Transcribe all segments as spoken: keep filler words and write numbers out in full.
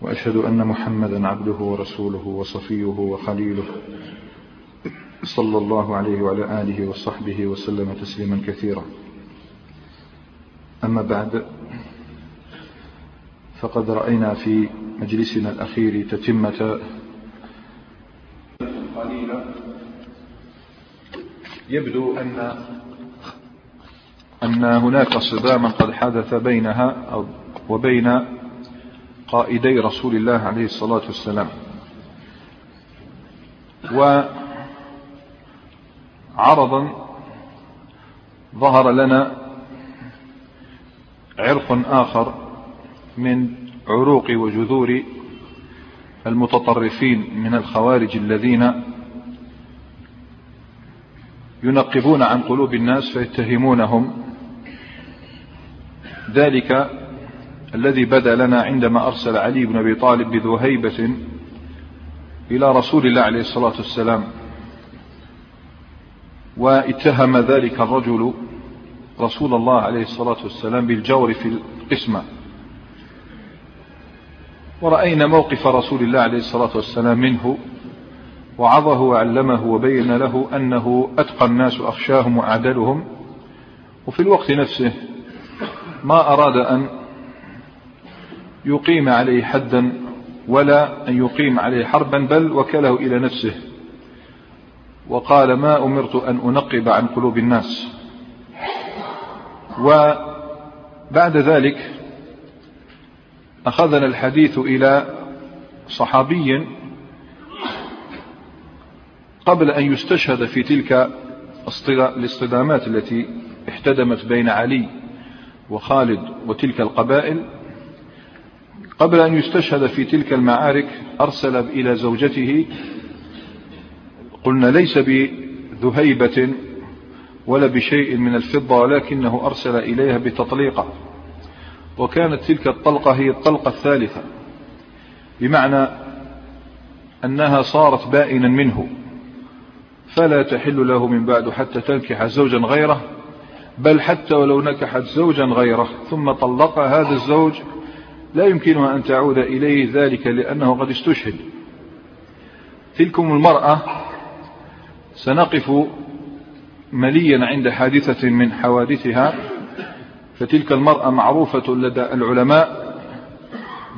وأشهد أن محمدا عبده ورسوله وصفيه وخليله، صلى الله عليه وعلى آله وصحبه وسلم تسليما كثيرا. أما بعد، فقد رأينا في مجلسنا الأخير تتمة قليلة. يبدو أن أن هناك صداما قد حدث بينها وبين قائدي رسول الله عليه الصلاة والسلام، وعرضا ظهر لنا عرق آخر من عروق وجذور المتطرفين من الخوارج الذين ينقبون عن قلوب الناس فيتهمونهم، ذلك الذي بدا لنا عندما أرسل علي بن أبي طالب بذهيبة إلى رسول الله عليه الصلاة والسلام، واتهم ذلك الرجل رسول الله عليه الصلاة والسلام بالجور في القسمة. ورأينا موقف رسول الله عليه الصلاة والسلام منه، وعظه وعلمه وبين له أنه أتقى الناس وأخشاهم وأعدلهم، وفي الوقت نفسه ما أراد أن يقيم عليه حدا ولا أن يقيم عليه حربا، بل وكله إلى نفسه وقال: ما أمرت أن أنقب عن قلوب الناس. وبعد ذلك أخذنا الحديث إلى صحابي قبل أن يستشهد في تلك الاصطدامات التي احتدمت بين علي وخالد وتلك القبائل، قبل أن يستشهد في تلك المعارك أرسل إلى زوجته، قلنا ليس بذهيبة ولا بشيء من الفضة، ولكنه أرسل إليها بتطليقة، وكانت تلك الطلقة هي الطلقة الثالثة، بمعنى أنها صارت بائنا منه، فلا تحل له من بعد حتى تنكح زوجا غيره، بل حتى ولو نكحت زوجا غيره ثم طلق هذا الزوج لا يمكنها أن تعود إليه، ذلك لأنه قد استشهد. تلكم المرأة سنقف مليا عند حادثة من حوادثها، فتلك المرأة معروفة لدى العلماء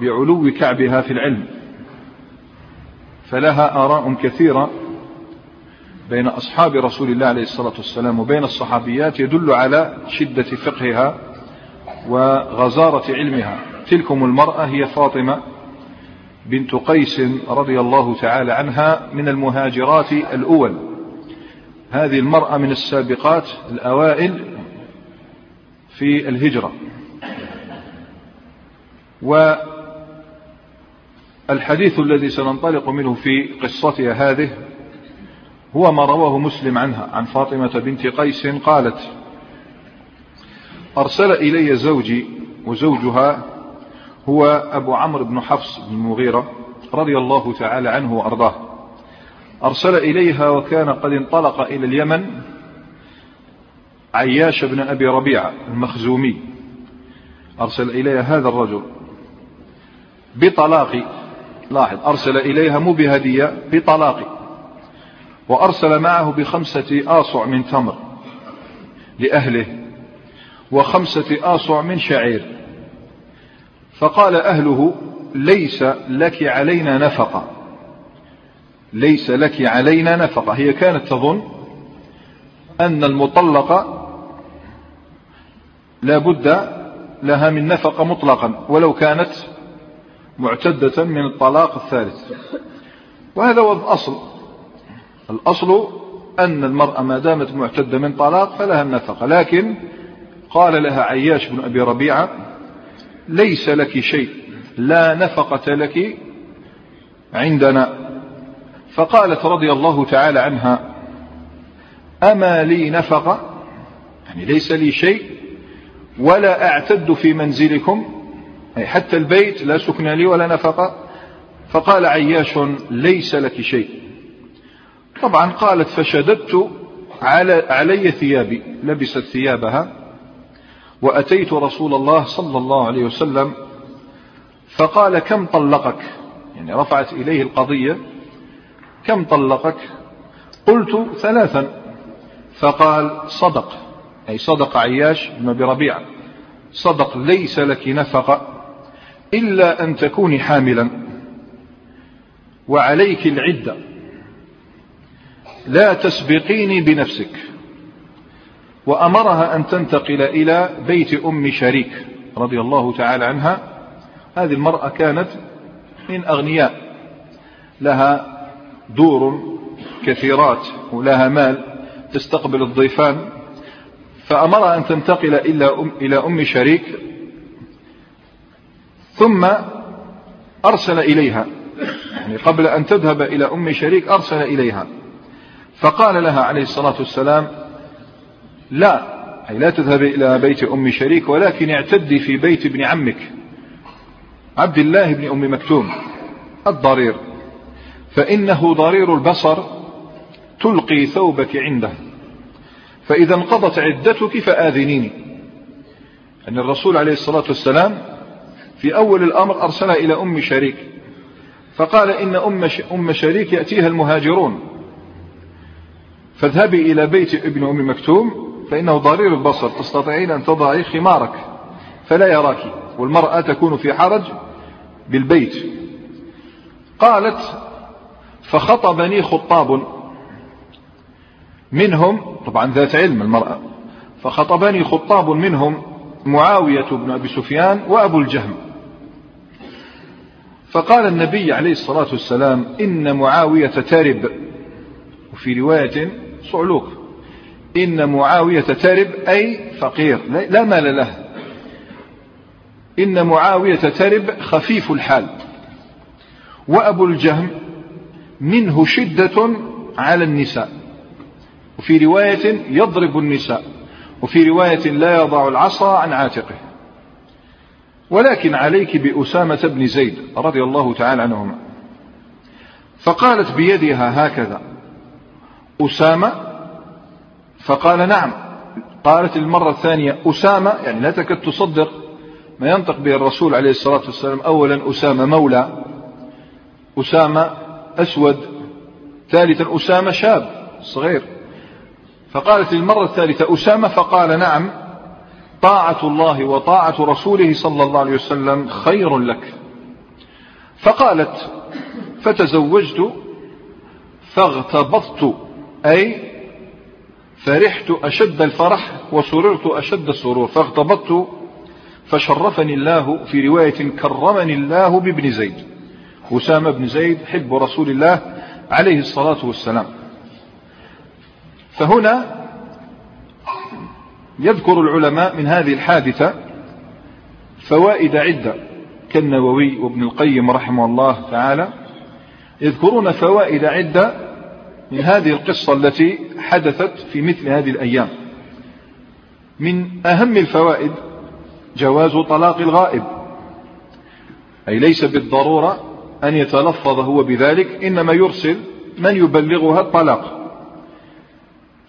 بعلو كعبها في العلم، فلها آراء كثيرة بين أصحاب رسول الله عليه الصلاة والسلام وبين الصحابيات، يدل على شدة فقهها وغزارة علمها. تلكم المرأة هي فاطمة بنت قيس رضي الله تعالى عنها، من المهاجرات الأول، هذه المرأة من السابقات الأوائل في الهجرة. والحديث الذي سننطلق منه في قصتها هذه هو ما رواه مسلم عنها، عن فاطمة بنت قيس قالت: أرسل إلي زوجي، وزوجها هو أبو عمرو بن حفص بن مغيرة رضي الله تعالى عنه وأرضاه، أرسل إليها وكان قد انطلق إلى اليمن عياش بن أبي ربيعة المخزومي، أرسل إليها هذا الرجل بطلاق، لاحظ، أرسل إليها مو بهدية، بطلاق، وأرسل معه بخمسة آصع من تمر لأهله وخمسة آصع من شعير، فقال أهله: ليس لك علينا نفقة، ليس لك علينا نفقة. هي كانت تظن أن المطلقة لا بد لها من نفقة مطلقا، ولو كانت معتدة من الطلاق الثالث، وهذا هو الأصل، الأصل أن المرأة ما دامت معتدة من طلاق فلها النفقة. لكن قال لها عياش بن أبي ربيعة: ليس لك شيء، لا نفقة لك عندنا، فقالت رضي الله تعالى عنها: أما لي نفقة، يعني ليس لي شيء، ولا أعتد في منزلكم، أي حتى البيت لا سكن لي ولا نفقة. فقال عياش: ليس لك شيء. طبعا قالت: فشددت علي ثيابي، لبست ثيابها، وأتيت رسول الله صلى الله عليه وسلم فقال: كم طلقك؟ يعني رفعت إليه القضية: كم طلقك؟ قلت: ثلاثا. فقال: صدق، أي صدق عياش بن أبي ربيعة، صدق، ليس لك نفقة إلا أن تكوني حاملا وعليك العدة، لا تسبقيني بنفسك. وأمرها أن تنتقل إلى بيت أم شريك رضي الله تعالى عنها. هذه المرأة كانت من أغنياء، لها دور كثيرات ولها مال، تستقبل الضيفان، فأمرها أن تنتقل إلى أم شريك، ثم أرسل إليها، يعني قبل أن تذهب إلى أم شريك أرسل إليها فقال لها عليه الصلاة والسلام: لا، أي لا تذهب إلى بيت أم شريك، ولكن اعتدي في بيت ابن عمك عبد الله بن أم مكتوم الضرير، فإنه ضرير البصر، تلقي ثوبك عنده، فإذا انقضت عدتك فآذنيني. أن الرسول عليه الصلاة والسلام في أول الأمر أرسلها إلى أم شريك، فقال إن أم شريك يأتيها المهاجرون، فاذهبي إلى بيت ابن أم مكتوم فإنه ضرير البصر، تستطيعين أن تضعي خمارك فلا يراك، والمرأة تكون في حرج بالبيت. قالت: فخطبني خطاب منهم، طبعا ذات علم المرأة، فخطبني خطاب منهم معاوية بن أبي سفيان وأبو الجهم، فقال النبي عليه الصلاة والسلام: إن معاوية ترب، وفي رواية صعلوك، إن معاوية ترب، أي فقير لا مال له، إن معاوية ترب خفيف الحال، وأبو الجهم منه شدة على النساء، وفي رواية يضرب النساء، وفي رواية لا يضع العصا عن عاتقه، ولكن عليك بأسامة بن زيد رضي الله تعالى عنهما. فقالت بيدها هكذا: أسامة؟ فقال: نعم. قالت المرة الثانية: أسامة؟ يعني لا تكاد تصدق ما ينطق به الرسول عليه الصلاة والسلام. أولا أسامة مولى، أسامة أسود، ثالثا أسامة شاب صغير. فقالت المرة الثالثة: أسامة؟ فقال: نعم. طاعة الله وطاعة رسوله صلى الله عليه وسلم خير لك. فقالت: فتزوجت فاغتبطت، أي فرحت أشد الفرح وسررت أشد السرور، فاغتبطت فشرفني الله، في رواية كرمني الله بابن زيد، أسامة بن زيد حب رسول الله عليه الصلاة والسلام. فهنا يذكر العلماء من هذه الحادثة فوائد عدة، كالنووي وابن القيم رحمه الله تعالى يذكرون فوائد عدة من هذه القصة التي حدثت في مثل هذه الأيام. من أهم الفوائد جواز طلاق الغائب، أي ليس بالضرورة أن يتلفظ هو بذلك، إنما يرسل من يبلغها الطلاق.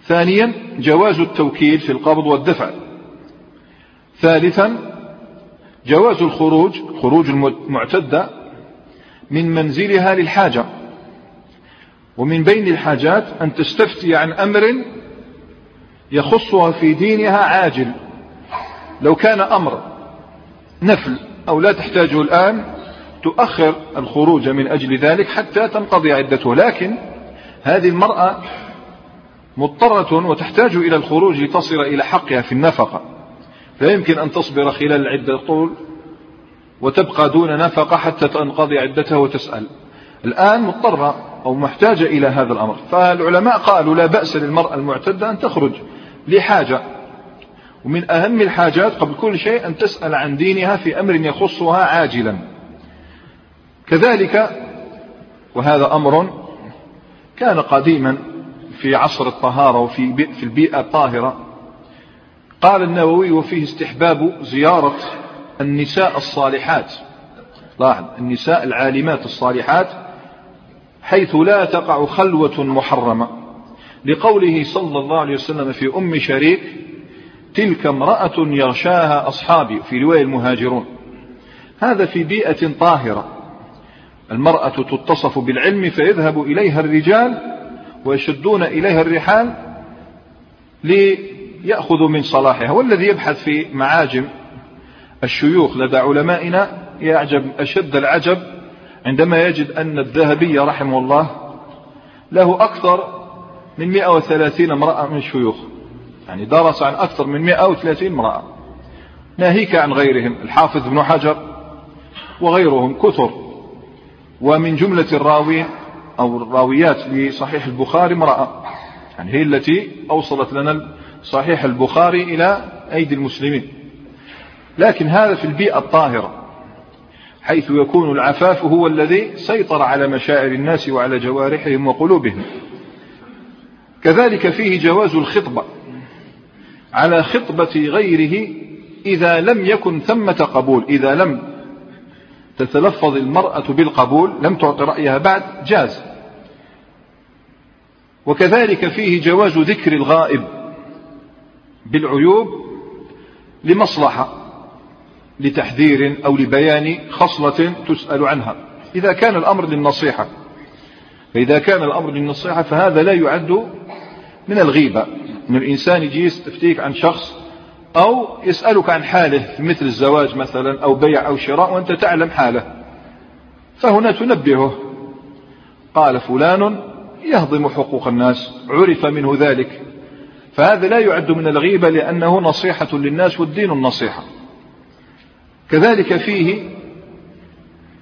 ثانيا جواز التوكيل في القبض والدفع. ثالثا جواز الخروج، خروج المعتدة من منزلها للحاجة، ومن بين الحاجات أن تستفتي عن أمر يخصها في دينها عاجل، لو كان أمر نفل أو لا تحتاجه الآن تؤخر الخروج من أجل ذلك حتى تنقضي عدته، لكن هذه المرأة مضطرة وتحتاج إلى الخروج لتصل إلى حقها في النفقة، لا يمكن أن تصبر خلال العدة طول وتبقى دون نفقة حتى تنقضي عدتها وتسأل، الآن مضطرة أو محتاجة إلى هذا الأمر. فالعلماء قالوا لا بأس للمرأة المعتدة أن تخرج لحاجة، ومن أهم الحاجات قبل كل شيء أن تسأل عن دينها في أمر يخصها عاجلا. كذلك، وهذا أمر كان قديما في عصر الطهارة وفي في البيئة الطاهرة. قال النووي: وفيه استحباب زيارة النساء الصالحات، لاحظ النساء العالمات الصالحات، حيث لا تقع خلوة محرمة، لقوله صلى الله عليه وسلم في أم شريك: تلك امرأة يغشاها أصحابي، في رواية المهاجرون. هذا في بيئة طاهرة، المرأة تتصف بالعلم فيذهب إليها الرجال ويشدون إليها الرحال ليأخذوا من صلاحها. والذي يبحث في معاجم الشيوخ لدى علمائنا يعجب أشد العجب عندما يجد أن الذهبي رحمه الله له أكثر من مئة وثلاثين امرأة من الشيوخ، يعني درس عن أكثر من مئة وثلاثين امرأة، ناهيك عن غيرهم، الحافظ بن حجر وغيرهم كثر. ومن جملة الراوي أو الراويات لصحيح البخاري امرأة، يعني هي التي أوصلت لنا صحيح البخاري إلى أيدي المسلمين. لكن هذا في البيئة الطاهرة حيث يكون العفاف هو الذي سيطر على مشاعر الناس وعلى جوارحهم وقلوبهم. كذلك فيه جواز الخطبة على خطبة غيره إذا لم يكن ثمة قبول، إذا لم تتلفظ المرأة بالقبول، لم تعطي رأيها بعد، جاز. وكذلك فيه جواز ذكر الغائب بالعيوب لمصلحة، لتحذير أو لبيان خصلة تسأل عنها، إذا كان الأمر للنصيحة. فإذا كان الأمر للنصيحة فهذا لا يعد من الغيبة، أن الإنسان يجي يستفتيك عن شخص أو يسألك عن حاله مثل الزواج مثلا أو بيع أو شراء وأنت تعلم حاله، فهنا تنبهه. قال: فلان يهضم حقوق الناس، عرف منه ذلك، فهذا لا يعد من الغيبة لأنه نصيحة للناس والدين النصيحة. كذلك فيه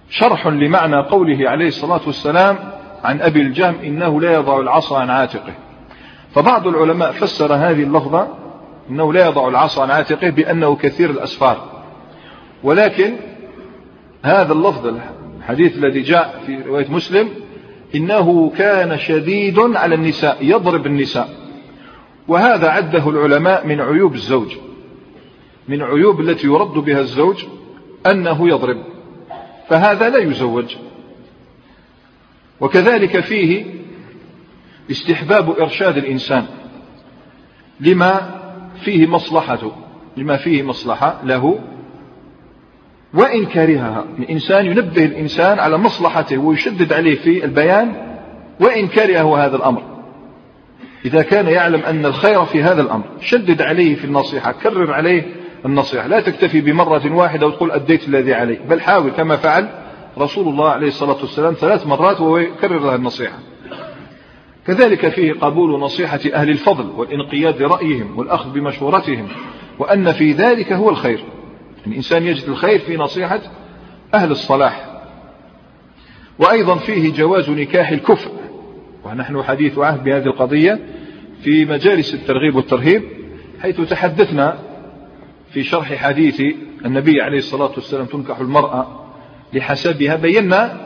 شرح لمعنى قوله عليه الصلاة والسلام عن أبي الجهم: إنه لا يضع العصا عن عاتقه. فبعض العلماء فسر هذه اللفظة إنه لا يضع العصا عن عاتقه بأنه كثير الأسفار، ولكن هذا اللفظ الحديث الذي جاء في رواية مسلم: إنه كان شديد على النساء، يضرب النساء. وهذا عده العلماء من عيوب الزوج، من عيوب التي يرد بها الزوج أنه يضرب، فهذا لا يزوج. وكذلك فيه استحباب إرشاد الإنسان لما فيه مصلحته، لما فيه مصلحة له وإن كرهها. الإنسان ينبه الإنسان على مصلحته ويشدد عليه في البيان وإن كرهه هذا الأمر، إذا كان يعلم أن الخير في هذا الأمر. شدد عليه في النصيحة، كرر عليه النصيحة، لا تكتفي بمرة واحدة وتقول أديت الذي عليك، بل حاول كما فعل رسول الله عليه الصلاة والسلام ثلاث مرات وهو يكرر لها النصيحة. كذلك فيه قبول نصيحة أهل الفضل والانقياد لرأيهم والأخذ بمشورتهم، وأن في ذلك هو الخير، الإنسان يجد الخير في نصيحة أهل الصلاح. وأيضا فيه جواز نكاح الكفء، ونحن حديث عهد بهذه القضية في مجالس الترغيب والترهيب، حيث تحدثنا في شرح حديث النبي عليه الصلاة والسلام: تنكح المرأة لحسبها. بينا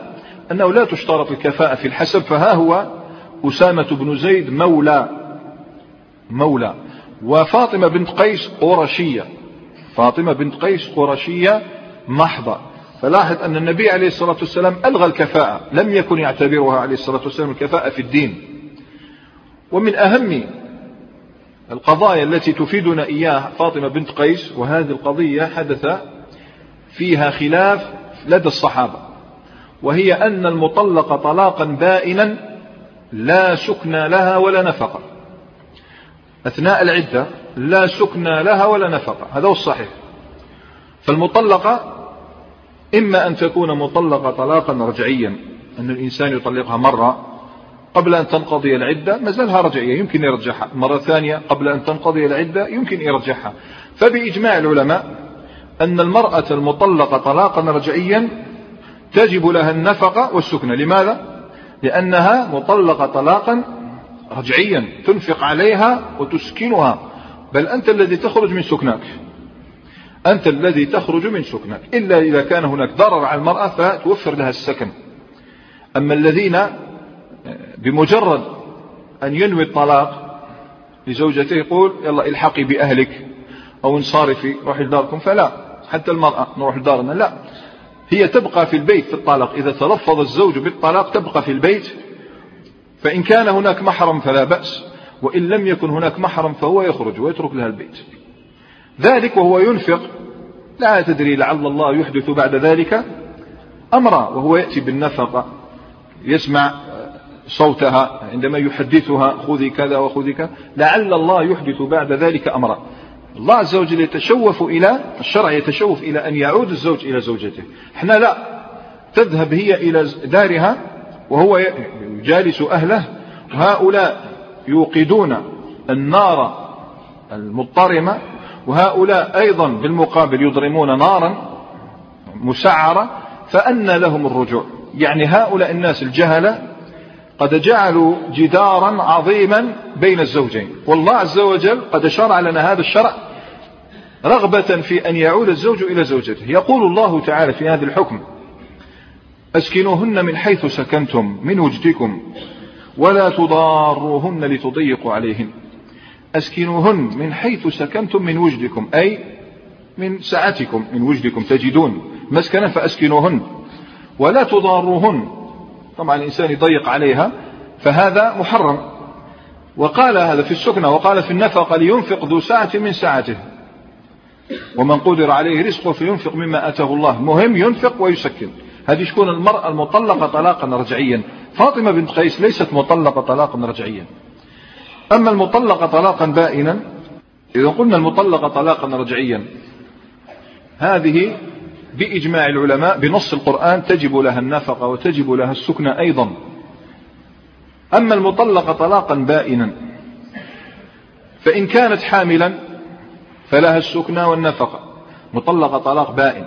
أنه لا تشترط الكفاءة في الحسب، فها هو أسامة بن زيد مولى مولى وفاطمة بنت قيس قرشية، فاطمة بنت قيس قرشية محضة. فلاحظ أن النبي عليه الصلاة والسلام ألغى الكفاءة، لم يكن يعتبرها عليه الصلاة والسلام الكفاءة في الدين. ومن أهم القضايا التي تفيدنا إياها فاطمة بنت قيس، وهذه القضية حدث فيها خلاف لدى الصحابة، وهي أن المطلقة طلاقا بائنا لا سكن لها ولا نفقة أثناء العدة، لا سكن لها ولا نفقة، هذا هو الصحيح. فالمطلقة إما أن تكون مطلقة طلاقا رجعيا، أن الإنسان يطلقها مرة قبل أن تنقضي العدة ما زالها رجعية يمكن يرجحها، مرة ثانية قبل أن تنقضي العدة يمكن يرجحها. فبإجماع العلماء أن المرأة المطلقة طلاقا رجعيا تجب لها النفقة والسكنة. لماذا؟ لأنها مطلقة طلاقا رجعيا، تنفق عليها وتسكنها، بل أنت الذي تخرج من سكنك، أنت الذي تخرج من سكنك، إلا إذا كان هناك ضرر على المرأة فتوفر لها السكن. أما الذين بمجرد أن ينوي الطلاق لزوجته يقول يلا الحقي بأهلك أو انصارفي روحي لداركم، فلا، حتى المرأة نروح لدارنا، لا، هي تبقى في البيت في الطلاق. إذا تلفظ الزوج بالطلاق تبقى في البيت، فإن كان هناك محرم فلا بأس، وإن لم يكن هناك محرم فهو يخرج ويترك لها البيت، ذلك وهو ينفق، لا تدري لعل الله يحدث بعد ذلك أمرا، وهو يأتي بالنفقة، يسمع صوتها عندما يحدثها خذي كذا وخذي كذا، لعل الله يحدث بعد ذلك أمرا. الله عز وجل يتشوف إلى الشرع، يتشوف إلى أن يعود الزوج إلى زوجته. احنا لا، تذهب هي إلى دارها وهو جالس أهله، وهؤلاء يوقدون النار المضطرمة، وهؤلاء أيضا بالمقابل يضرمون نارا مسعرة، فأنى لهم الرجوع؟ يعني هؤلاء الناس الجهلة قد جعلوا جدارا عظيما بين الزوجين، والله عز وجل قد شرع لنا هذا الشرع رغبة في أن يعود الزوج إلى زوجته. يقول الله تعالى في هذا الحكم: أسكنوهن من حيث سكنتم من وجدكم ولا تضاروهن لتضيقوا عليهن. أسكنوهن من حيث سكنتم من وجدكم، أي من سعتكم، من وجدكم تجدون مسكنا فأسكنوهن، ولا تضاروهن، طبعا الإنسان يضيق عليها فهذا محرم. وقال هذا في السكنة، وقال في النفقة: لينفق ذو ساعة من ساعته ومن قدر عليه رزقه فينفق مما أتاه الله. مهم ينفق ويسكن. هذه شكون المرأة المطلقة طلاقا رجعيا. فاطمة بنت قيس ليست مطلقة طلاقا رجعيا. أما المطلقة طلاقا بائنا، إذا قلنا المطلقة طلاقا رجعيا هذه بإجماع العلماء بنص القرآن تجب لها النفقة وتجب لها السكنة أيضا. أما المطلقة طلاقا بائنا فإن كانت حاملا فلها السكنة والنفقة. مطلقة طلاق بائن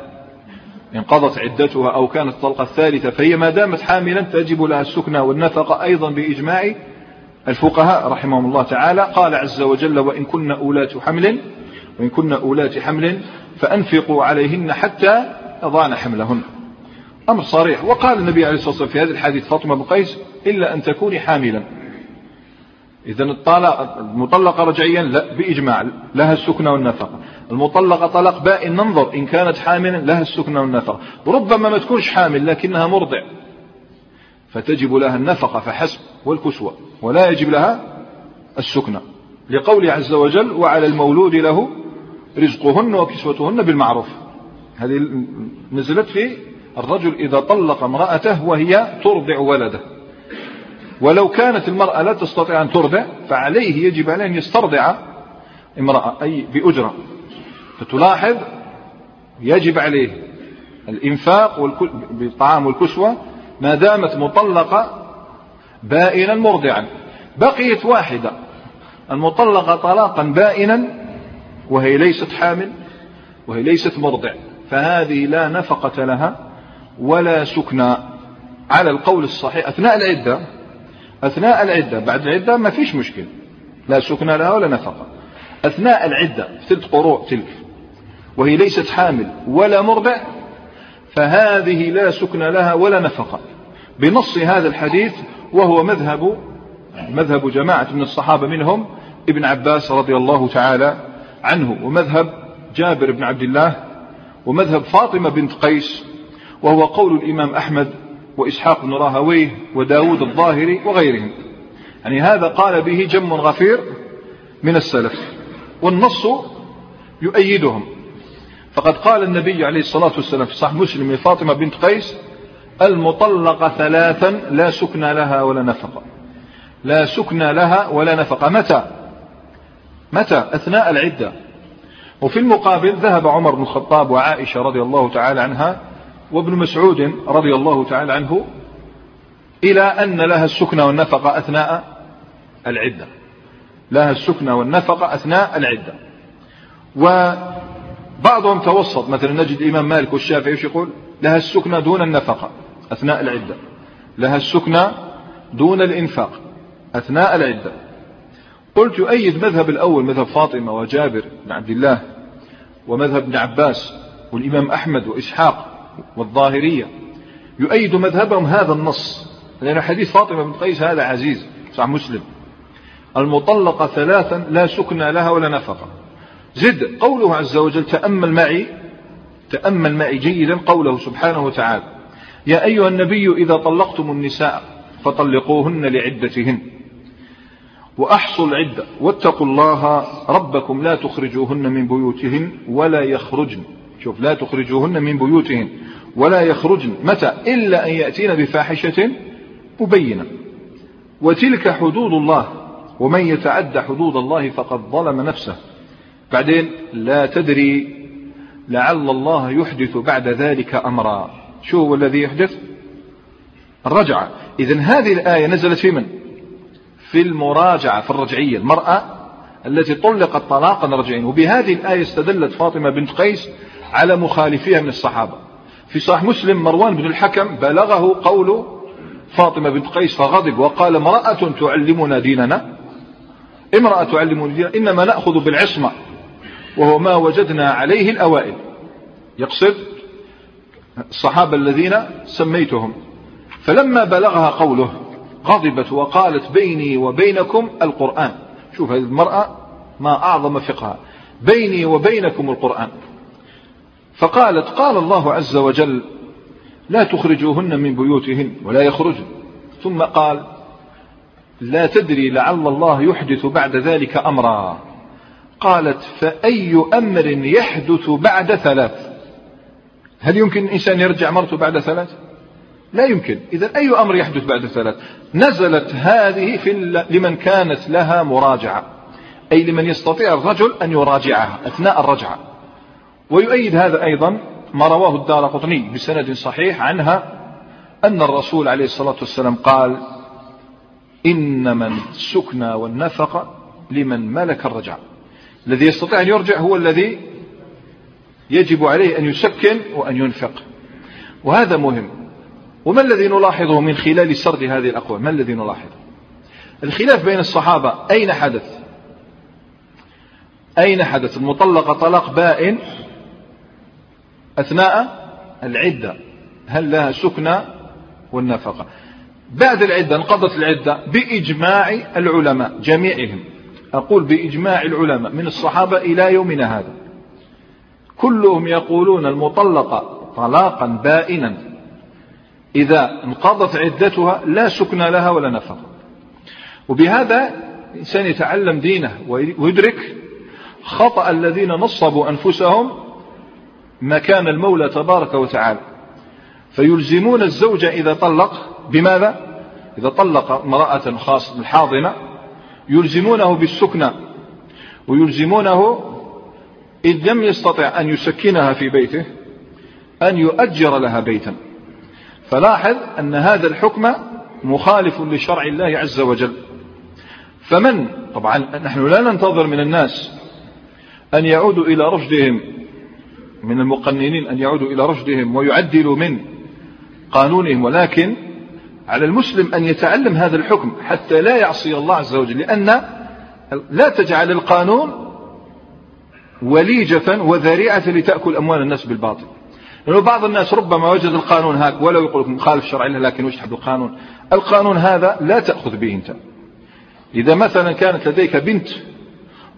انقضت عدتها أو كانت الطلقة الثالثة، فهي ما دامت حاملا تجب لها السكنة والنفقة أيضا بإجماع الفقهاء رحمهم الله تعالى. قال عز وجل: وإن كن أولات حمل وإن كن أولات حمل فأنفقوا عليهن حتى أضعن حملهن. أمر صريح. وقال النبي عليه الصلاة والسلام في هذا الحديث فاطمة بن قيس: إلا أن تكوني حاملا. إذن الطلاق المطلقة رجعيا لا، بإجماع لها السكنة والنفقة. المطلقة طلاق بائن ننظر، إن كانت حاملا لها السكنة والنفقة، ربما ما تكونش حامل لكنها مرضع فتجب لها النفقة فحسب والكسوة، ولا يجب لها السكنة، لقول عز وجل: وعلى المولود له رزقهن وكسوتهن بالمعروف. هذه نزلت في الرجل إذا طلق امرأته وهي ترضع ولده، ولو كانت المرأة لا تستطيع أن ترضع فعليه، يجب عليه أن يسترضع امرأة أي بأجرة. فتلاحظ يجب عليه الإنفاق بالطعام والكسوة ما دامت مطلقة بائنا مرضعا. بقيت واحدة المطلقة طلاقا بائنا وهي ليست حامل وهي ليست مرضع، فهذه لا نفقة لها ولا سكنى على القول الصحيح أثناء العدة. أثناء العدة، بعد العدة ما فيش مشكل، لا سكنى لها ولا نفقة. أثناء العدة ثلاث قروء تلك وهي ليست حامل ولا مرضع، فهذه لا سكنى لها ولا نفقة بنص هذا الحديث، وهو مذهب مذهب جماعة من الصحابة، منهم ابن عباس رضي الله تعالى عنه، ومذهب جابر بن عبد الله، ومذهب فاطمة بنت قيس، وهو قول الإمام أحمد وإسحاق بن راهويه وداود الظاهري وغيرهم. يعني هذا قال به جم غفير من السلف، والنص يؤيدهم. فقد قال النبي عليه الصلاة والسلام في صحيح مسلم لفاطمة بنت قيس: المطلقة ثلاثا لا سكن لها ولا نفقة. لا سكن لها ولا نفقة متى؟ متى؟ أثناء العدة. وفي المقابل ذهب عمر بن الخطاب وعائشة رضي الله تعالى عنها وابن مسعود رضي الله تعالى عنه إلى أن لها السكن والنفقة أثناء العدة، لها السكن والنفقة أثناء العدة. وبعضهم توسط، مثلا نجد الإمام مالك والشافعي يقول لها السكن دون النفقة أثناء العدة، لها السكن دون الإنفاق أثناء العدة. قلت يؤيد مذهب الأول، مذهب فاطمة وجابر بن عبد الله، ومذهب ابن عباس والإمام أحمد وإسحاق والظاهرية، يؤيد مذهبهم هذا النص لأن حديث فاطمة بن قيس هذا عزيز صحيح مسلم. المطلقة ثلاثا لا سكن لها ولا نفقة. زد قوله عز وجل تأمل معي تأمل معي جيدا قوله سبحانه وتعالى يا أيها النبي إذا طلقتم النساء فطلقوهن لعدتهن وأحصوا العدة واتقوا الله ربكم لا تخرجوهن من بيوتهن ولا يخرجن. شوف لا تخرجوهن من بيوتهن ولا يخرجن متى إلا أن يأتين بفاحشة مبينة وتلك حدود الله ومن يتعد حدود الله فقد ظلم نفسه. بعدين لا تدري لعل الله يحدث بعد ذلك أمرا. شو هو الذي يحدث؟ الرجعة. إذن هذه الآية نزلت في من؟ في المراجعة في الرجعية، المرأة التي طلقت طلاقا رجعيا. وبهذه الآية استدلت فاطمة بنت قيس على مخالفيها من الصحابة. في صحيح مسلم مروان بن الحكم بلغه قول فاطمة بنت قيس فغضب وقال امرأة تعلمنا ديننا امرأة تعلمنا ديننا إنما نأخذ بالعصمة وهو ما وجدنا عليه الأوائل. يقصد الصحابة الذين سميتهم. فلما بلغها قوله غضبت وقالت بيني وبينكم القرآن. شوف هذه المرأة ما أعظم فقهها، بيني وبينكم القرآن. فقالت قال الله عز وجل لا تخرجوهن من بيوتهن ولا يخرجن، ثم قال لا تدري لعل الله يحدث بعد ذلك أمرا. قالت فأي أمر يحدث بعد ثلاث؟ هل يمكن الإنسان يرجع مرته بعد ثلاث؟ لا يمكن. إذن أي أمر يحدث بعد ثلاث؟ نزلت هذه في لمن كانت لها مراجعة، أي لمن يستطيع الرجل أن يراجعها أثناء الرجعة. ويؤيد هذا أيضا ما رواه الدارقطني بسند صحيح عنها أن الرسول عليه الصلاة والسلام قال إنما السكنى والنفقة لمن ملك الرجعة. الذي يستطيع أن يرجع هو الذي يجب عليه أن يسكن وأن ينفق، وهذا مهم. وما الذي نلاحظه من خلال سرد هذه الأقوال؟ ما الذي نلاحظه؟ الخلاف بين الصحابة أين حدث؟ أين حدث المطلقة طلاق بائن أثناء العدة؟ هل لها سكنى والنفقة؟ بعد العدة انقضت العدة بإجماع العلماء جميعهم. أقول بإجماع العلماء من الصحابة إلى يومنا هذا كلهم يقولون المطلقة طلاقا بائنا إذا انقضت عدتها لا سكن لها ولا نفقة. وبهذا الإنسان يتعلم دينه ويدرك خطأ الذين نصبوا أنفسهم مكان المولى تبارك وتعالى، فيلزمون الزوجة إذا طلق بماذا؟ إذا طلق امرأة خاصة الحاضنة يلزمونه بالسكنى، ويلزمونه إذ لم يستطع أن يسكنها في بيته أن يؤجر لها بيتا. فلاحظ أن هذا الحكم مخالف لشرع الله عز وجل. فمن طبعا نحن لا ننتظر من الناس أن يعودوا إلى رشدهم، من المقننين أن يعودوا إلى رشدهم ويعدلوا من قانونهم، ولكن على المسلم أن يتعلم هذا الحكم حتى لا يعصي الله عز وجل. لأن لا تجعل القانون وليجة وذريعة لتأكل أموال الناس بالباطل. لأنه بعض الناس ربما وجد القانون هاك ولو يقول لك مخالف شرع الله لكن وجح بالقانون. القانون هذا لا تأخذ به أنت. إذا مثلا كانت لديك بنت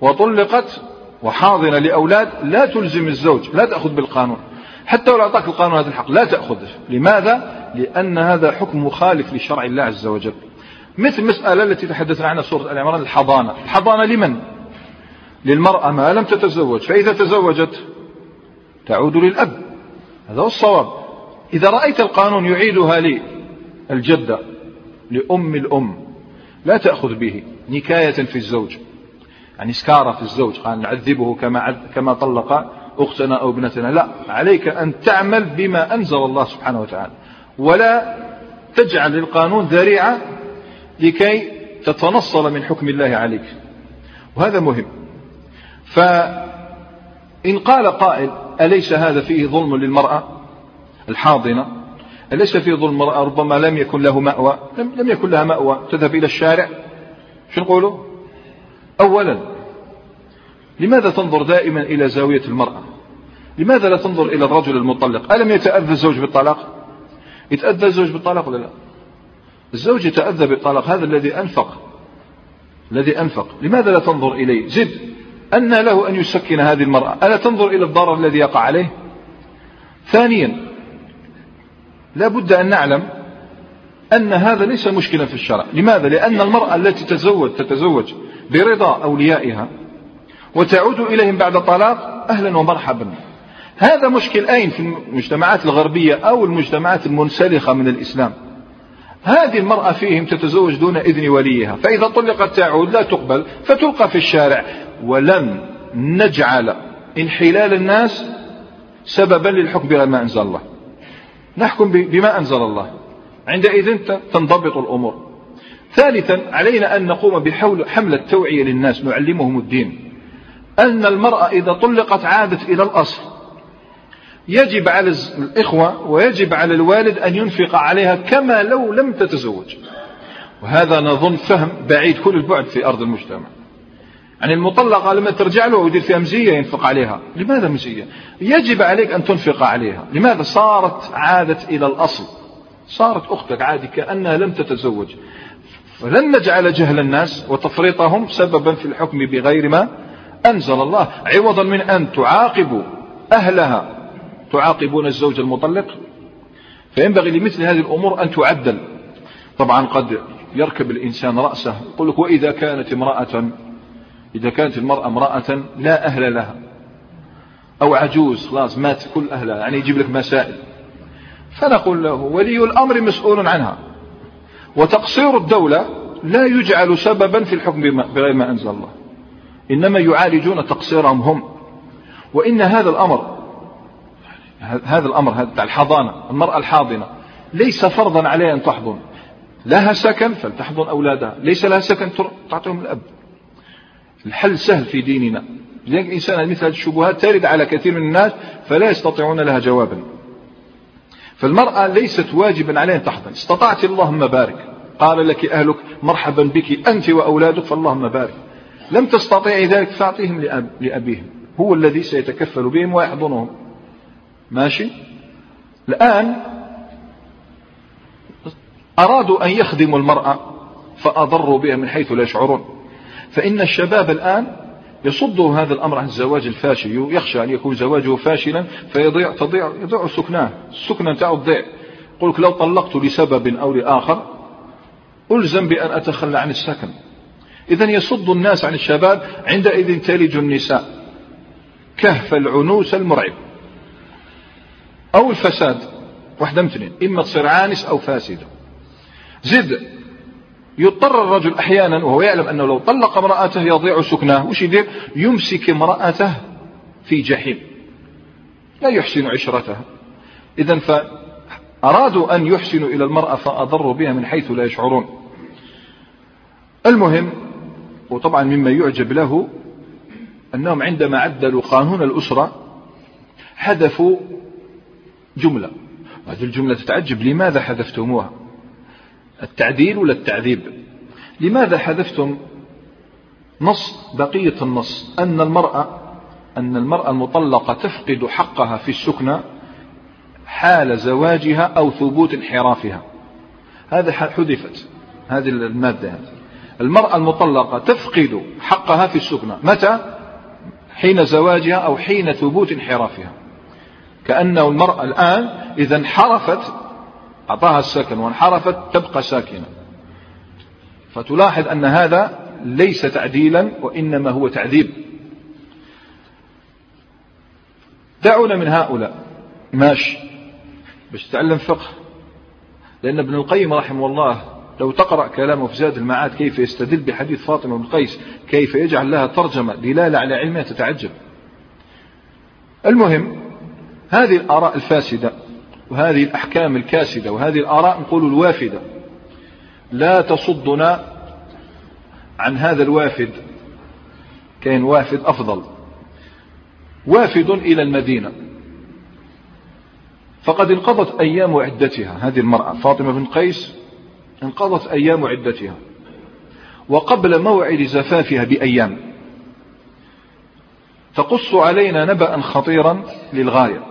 وطلقت وحاضنة لأولاد لا تلزم الزوج، لا تأخذ بالقانون حتى لو أعطاك القانون هذا الحق لا تأخذه. لماذا؟ لأن هذا حكم مخالف لشرع الله عز وجل. مثل مسألة التي تحدثنا عنها سورة آل عمران، الحضانة. الحضانة لمن؟ للمرأة ما لم تتزوج، فإذا تزوجت تعود للأب، هذا هو الصواب. إذا رأيت القانون يعيدها للجدة لأم الأم لا تأخذ به، نكاية في الزوج، يعني سكارة في الزوج، قال نعذبه كما كما طلق أختنا أو ابنتنا. لا، عليك أن تعمل بما أنزل الله سبحانه وتعالى، ولا تجعل القانون ذريعة لكي تتنصل من حكم الله عليك، وهذا مهم. فإن قال قائل أليس هذا فيه ظلم للمرأة الحاضنة؟ أليس فيه ظلم المرأة؟ ربما لم يكن له مأوى، لم يكن لها مأوى، تذهب إلى الشارع. شو نقوله؟ أولا لماذا تنظر دائما إلى زاوية المرأة؟ لماذا لا تنظر إلى الرجل المطلق؟ ألم يتأذى الزوج بالطلاق؟ يتأذى الزوج بالطلاق ولا لا؟ الزوج يتأذى بالطلاق، هذا الذي أنفق الذي أنفق لماذا لا تنظر إليه؟ زد أن له أن يسكن هذه المرأة، ألا تنظر إلى الضرر الذي يقع عليه؟ ثانيا، لا بد أن نعلم أن هذا ليس مشكلا في الشرع. لماذا؟ لأن المرأة التي تتزوج تتزوج برضا أوليائها وتعود إليهم بعد الطلاق أهلا ومرحبا. هذا مشكل أين؟ في المجتمعات الغربية أو المجتمعات المنسلخة من الإسلام. هذه المرأة فيهم تتزوج دون إذن وليها، فإذا طلقت تعود لا تقبل فتلقى في الشارع. ولن نجعل انحلال الناس سببا للحكم بغير ما أنزل الله، نحكم بما أنزل الله، عندئذ تنضبط الأمور. ثالثا، علينا أن نقوم بحول حملة توعية للناس، نعلمهم الدين، أن المرأة إذا طلقت عادت إلى الأصل. يجب على الإخوة ويجب على الوالد أن ينفق عليها كما لو لم تتزوج، وهذا نظن فهم بعيد كل البعد في أرض المجتمع. يعني المطلقة لما ترجع له ويدير فيها مزية ينفق عليها، لماذا مزية؟ يجب عليك أن تنفق عليها. لماذا؟ صارت عادت إلى الأصل، صارت أختك عادي كأنها لم تتزوج. فلن نجعل جهل الناس وتفريطهم سببا في الحكم بغير ما أنزل الله، عوضا من أن تعاقبوا أهلها تعاقبون الزوج المطلق. فينبغي لمثل هذه الأمور أن تعدل. طبعا قد يركب الإنسان رأسه، يقول لك وإذا كانت امرأة إذا كانت المرأة امرأة لا أهل لها أو عجوز خلاص مات كل أهلها، يعني يجيب لك مسائل. فنقول له ولي الأمر مسؤول عنها، وتقصير الدولة لا يجعل سببا في الحكم بغير ما أنزل الله، إنما يعالجون تقصيرهم هم. وإن هذا الأمر هذا الأمر هذا الحضانة، المرأة الحاضنة ليس فرضا عليها أن تحضن. لها سكن فلتحضن أولادها، ليس لها سكن تعطيهم الأب. الحل سهل في ديننا، لأن الإنسان مثل هذه الشبهات ترد على كثير من الناس فلا يستطيعون لها جوابا. فالمرأة ليست واجبا عليها أن تحضن، استطعت اللهم بارك، قال لك أهلك مرحبا بك أنت وأولادك فاللهم بارك، لم تستطيع ذلك فأعطيهم لأب لأبيهم، هو الذي سيتكفل بهم ويحضنهم. ماشي. الآن أرادوا أن يخدموا المرأة فأضروا بها من حيث لا يشعرون. فإن الشباب الآن يصدوا هذا الأمر عن الزواج الفاشل، يخشى أن يكون زواجه فاشلا فيضيع تضيع يضيع سكناه، السكنة تاعو تضيع. يقول لك لو طلقت لسبب أو لآخر ألزم بأن أتخلى عن السكن. إذن يصد الناس عن الشباب، عندئذ تلج النساء كهف العنوس المرعب أو الفساد. واحدة من اثنين، إما تصير عانس أو فاسدة. زد يضطر الرجل أحيانا وهو يعلم أنه لو طلق امرأته يضيع سكنه، وش يدير؟ يمسك امرأته في جحيم، لا يحسن عشرتها. إذن فأرادوا أن يحسنوا إلى المرأة فأضروا بها من حيث لا يشعرون. المهم، وطبعا مما يعجب له أنهم عندما عدلوا قانون الأسرة حذفوا جملة. هذه الجملة تتعجب، لماذا حذفتموها؟ التعديل ولا التعذيب؟ لماذا حذفتم نص بقية النص أن المرأة أن المرأة المطلقة تفقد حقها في السكنة حال زواجها أو ثبوت انحرافها؟ هذا حذفت هذه المادة. هذه المرأة المطلقة تفقد حقها في السكنة متى؟ حين زواجها أو حين ثبوت انحرافها. كأنه المرأة الآن إذا انحرفت أعطاها السكن وانحرفت تبقى ساكنة. فتلاحظ أن هذا ليس تعديلا وإنما هو تعذيب. دعونا من هؤلاء، ماشي، باش تعلم فقه. لأن ابن القيم رحمه الله لو تقرأ كلامه في زاد المعاد كيف يستدل بحديث فاطمة بن قيس، كيف يجعل لها ترجمة دلالة على علمها، تتعجب. المهم، هذه الآراء الفاسدة وهذه الأحكام الكاسدة وهذه الآراء نقول الوافدة لا تصدنا عن هذا الوافد. كاين وافد أفضل، وافد إلى المدينة، فقد انقضت أيام عدتها. هذه المرأة فاطمة بن قيس انقضت أيام عدتها وقبل موعد زفافها بأيام. تقص علينا نبأ خطيرا للغاية،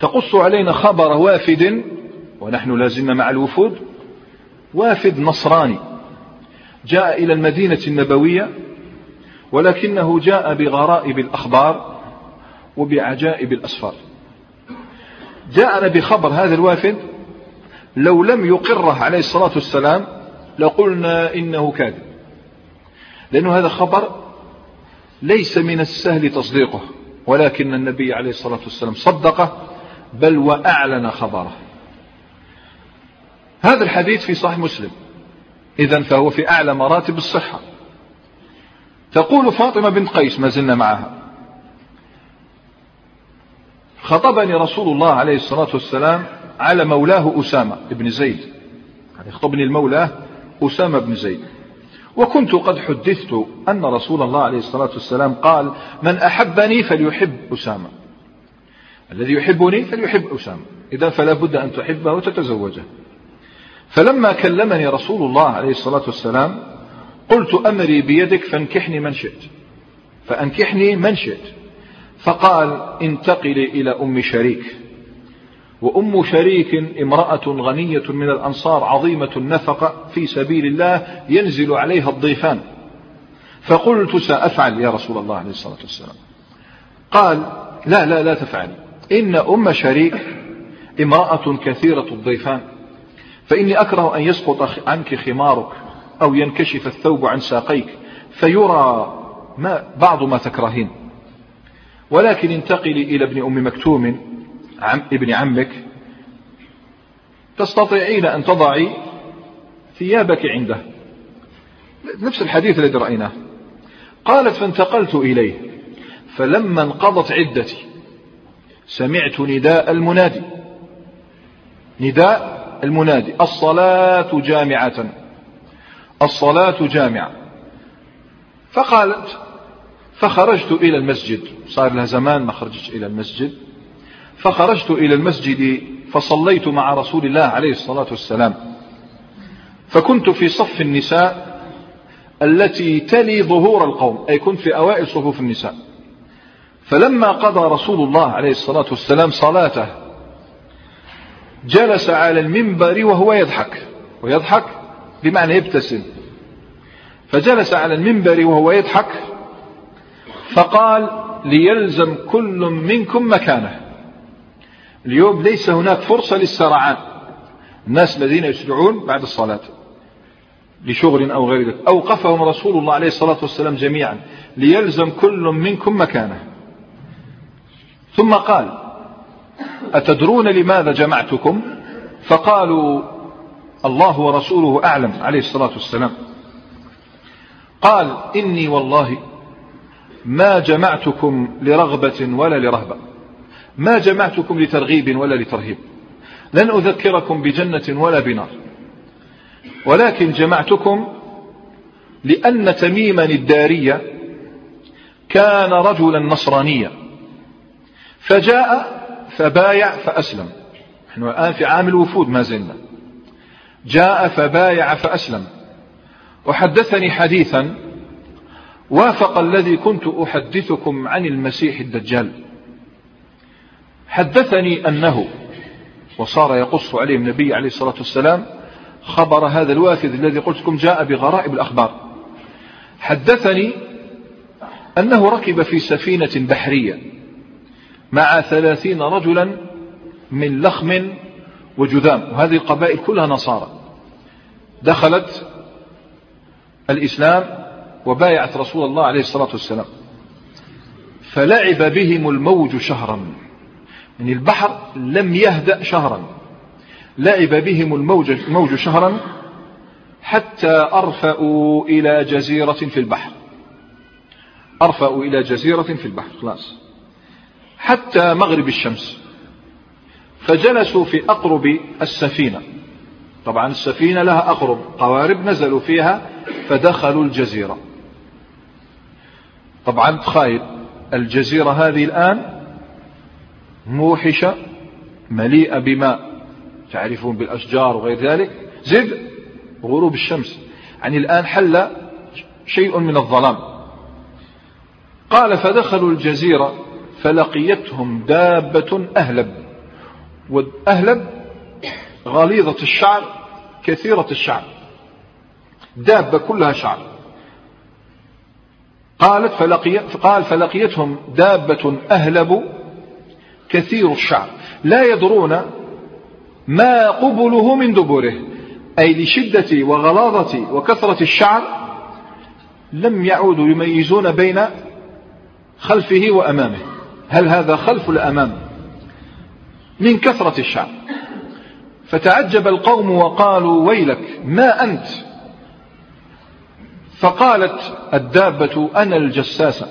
تقص علينا خبر وافد ونحن لازلنا مع الوفود، وافد نصراني جاء إلى المدينة النبوية، ولكنه جاء بغرائب الأخبار وبعجائب الأسفار. جاءنا بخبر هذا الوافد لو لم يقره عليه الصلاة والسلام لقلنا إنه كاذب، لأن هذا خبر ليس من السهل تصديقه، ولكن النبي عليه الصلاة والسلام صدقه بل وأعلن خبره. هذا الحديث في صحيح مسلم، إذن فهو في أعلى مراتب الصحة. تقول فاطمة بنت قيس، ما زلنا معها، خطبني رسول الله عليه الصلاة والسلام على مولاه أسامة بن زيد، يعني خطبني المولاه أسامة بن زيد، وكنت قد حدثت أن رسول الله عليه الصلاة والسلام قال: من أحبني فليحب أسامة، الذي يحبني فليحب أسامة، إذا فلا بد أن تحبه وتتزوجه. فلما كلمني رسول الله عليه الصلاة والسلام قلت: أمري بيدك فانكحني من شئت فأنكحني من شئت. فقال: انتقلي إلى أم شريك، وأم شريك امرأة غنية من الأنصار عظيمة النفقة في سبيل الله ينزل عليها الضيفان. فقلت: سأفعل يا رسول الله عليه الصلاة والسلام. قال: لا لا لا تفعل، إن أم شريك امرأة كثيرة الضيفان، فإني أكره أن يسقط عنك خمارك أو ينكشف الثوب عن ساقيك فيرى ما بعض ما تكرهين، ولكن انتقلي إلى ابن أم مكتوم عم ابن عمك، تستطيعين أن تضعي ثيابك عنده. نفس الحديث الذي رأيناه. قالت: فانتقلت إليه، فلما انقضت عدتي سمعت نداء المنادي، نداء المنادي: الصلاة جامعة، الصلاة جامعة. فقالت: فخرجت إلى المسجد، صار لها زمان ما خرجت إلى المسجد، فخرجت إلى المسجد فصليت مع رسول الله عليه الصلاة والسلام، فكنت في صف النساء التي تلي ظهور القوم، أي كنت في أوائل صفوف النساء. فلما قضى رسول الله عليه الصلاة والسلام صلاته جلس على المنبر وهو يضحك، ويضحك بمعنى يبتسم، فجلس على المنبر وهو يضحك فقال: ليلزم كل منكم مكانه. اليوم ليس هناك فرصة للسرعان، الناس الذين يسرعون بعد الصلاة لشغل أو غير ذلك، أوقفهم رسول الله عليه الصلاة والسلام جميعا: ليلزم كل منكم مكانه. ثم قال: أتدرون لماذا جمعتكم؟ فقالوا: الله ورسوله أعلم عليه الصلاة والسلام. قال: إني والله ما جمعتكم لرغبة ولا لرهبة، ما جمعتكم لترغيب ولا لترهيب، لن أذكركم بجنة ولا بنار، ولكن جمعتكم لأن تميما الداري كان رجلا نصرانيا، فجاء فبايع فأسلم. نحن الآن في عام الوفود ما زلنا. جاء فبايع فأسلم، وحدثني حديثا وافق الذي كنت أحدثكم عن المسيح الدجال. حدثني أنه، وصار يقص عليه النبي عليه الصلاة والسلام خبر هذا الوافد الذي قلت لكم جاء بغرائب الأخبار، حدثني أنه ركب في سفينة بحرية مع ثلاثين رجلا من لخم وجذام، وهذه القبائل كلها نصارى، دخلت الإسلام وبايعت رسول الله عليه الصلاة والسلام. فلعب بهم الموج شهرا، يعني البحر لم يهدأ شهرا، لعب بهم الموج الموج شهرا حتى أرفأوا إلى جزيرة في البحر، أرفأوا إلى جزيرة في البحر خلاص، حتى مغرب الشمس. فجلسوا في أقرب السفينة، طبعا السفينة لها أقرب قوارب، نزلوا فيها فدخلوا الجزيرة. طبعا تخيل الجزيرة هذه الآن موحشة مليئة بماء، تعرفون بالأشجار وغير ذلك، زد غروب الشمس، يعني الآن حل شيء من الظلام. قال: فدخلوا الجزيرة فلقيتهم دابة أهلب، والأهلب غليظة الشعر كثيرة الشعر، دابة كلها شعر. قالت فلقي قال فلقيتهم دابة أهلب كثير الشعر لا يدرون ما قبله من دبره، أي لشدة وغلاظة وكثرة الشعر لم يعودوا يميزون بين خلفه وأمامه، هل هذا خلف الأمام من كثرة الشعر. فتعجب القوم وقالوا ويلك ما أنت؟ فقالت الدابة أنا الجساسة،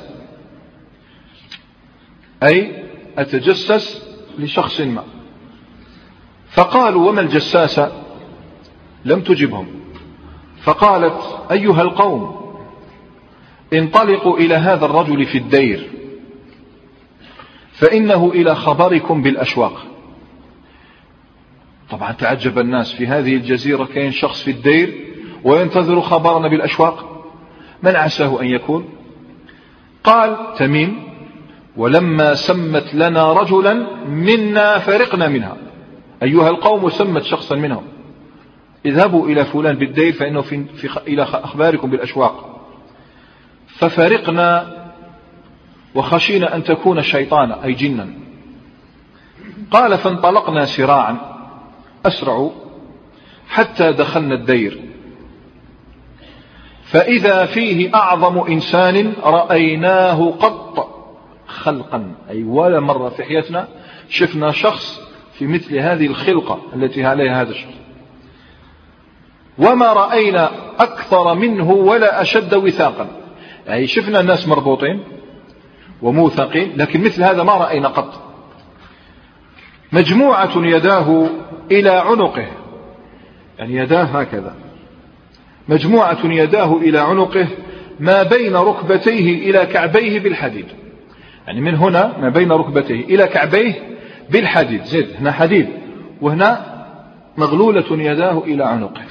أي أتجسس لشخص ما. فقالوا وما الجساسة؟ لم تجبهم. فقالت أيها القوم انطلقوا إلى هذا الرجل في الدير فإنه إلى خبركم بالأشواق. طبعا تعجب الناس، في هذه الجزيرة كاين شخص في الدير وينتظر خبرنا بالأشواق، من عساه أن يكون؟ قال تميم ولما سمت لنا رجلا منا فرقنا منها، أيها القوم سمت شخصا منهم اذهبوا إلى فلان بالدير فإنه في إلى أخباركم بالأشواق. ففرقنا وخشينا أن تكون شيطانا أي جنا. قال فانطلقنا سراعا أسرعوا حتى دخلنا الدير فإذا فيه أعظم إنسان رأيناه قط خلقا، أي ولا مرة في حياتنا شفنا شخص في مثل هذه الخلقة التي عليها هذا الشخص، وما رأينا أكثر منه ولا أشد وثاقا، أي شفنا الناس مربوطين وموثقين لكن مثل هذا ما رأينا قط. مجموعة يداه إلى عنقه، يعني يداه هكذا، مجموعة يداه إلى عنقه ما بين ركبتيه إلى كعبيه بالحديد، يعني من هنا ما بين ركبتيه إلى كعبيه بالحديد، زيد هنا حديد وهنا مغلولة يداه إلى عنقه.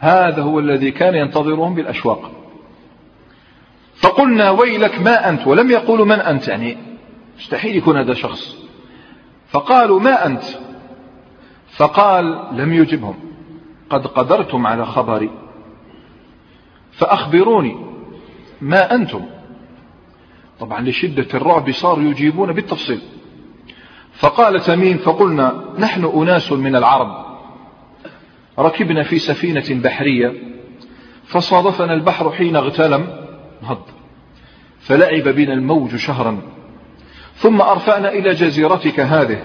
هذا هو الذي كان ينتظرهم بالأشواق. فقلنا ويلك ما أنت، ولم يقولوا من أنت، يعني مستحيل يكون هذا شخص. فقالوا ما أنت؟ فقال لم يجبهم قد قدرتم على خبري فأخبروني ما أنتم. طبعا لشدة الرعب صاروا يجيبون بالتفصيل. فقال تميم فقلنا نحن أناس من العرب ركبنا في سفينة بحرية فصادفنا البحر حين اغتلم نهض فلعب بنا الموج شهرا ثم أرفعنا إلى جزيرتك هذه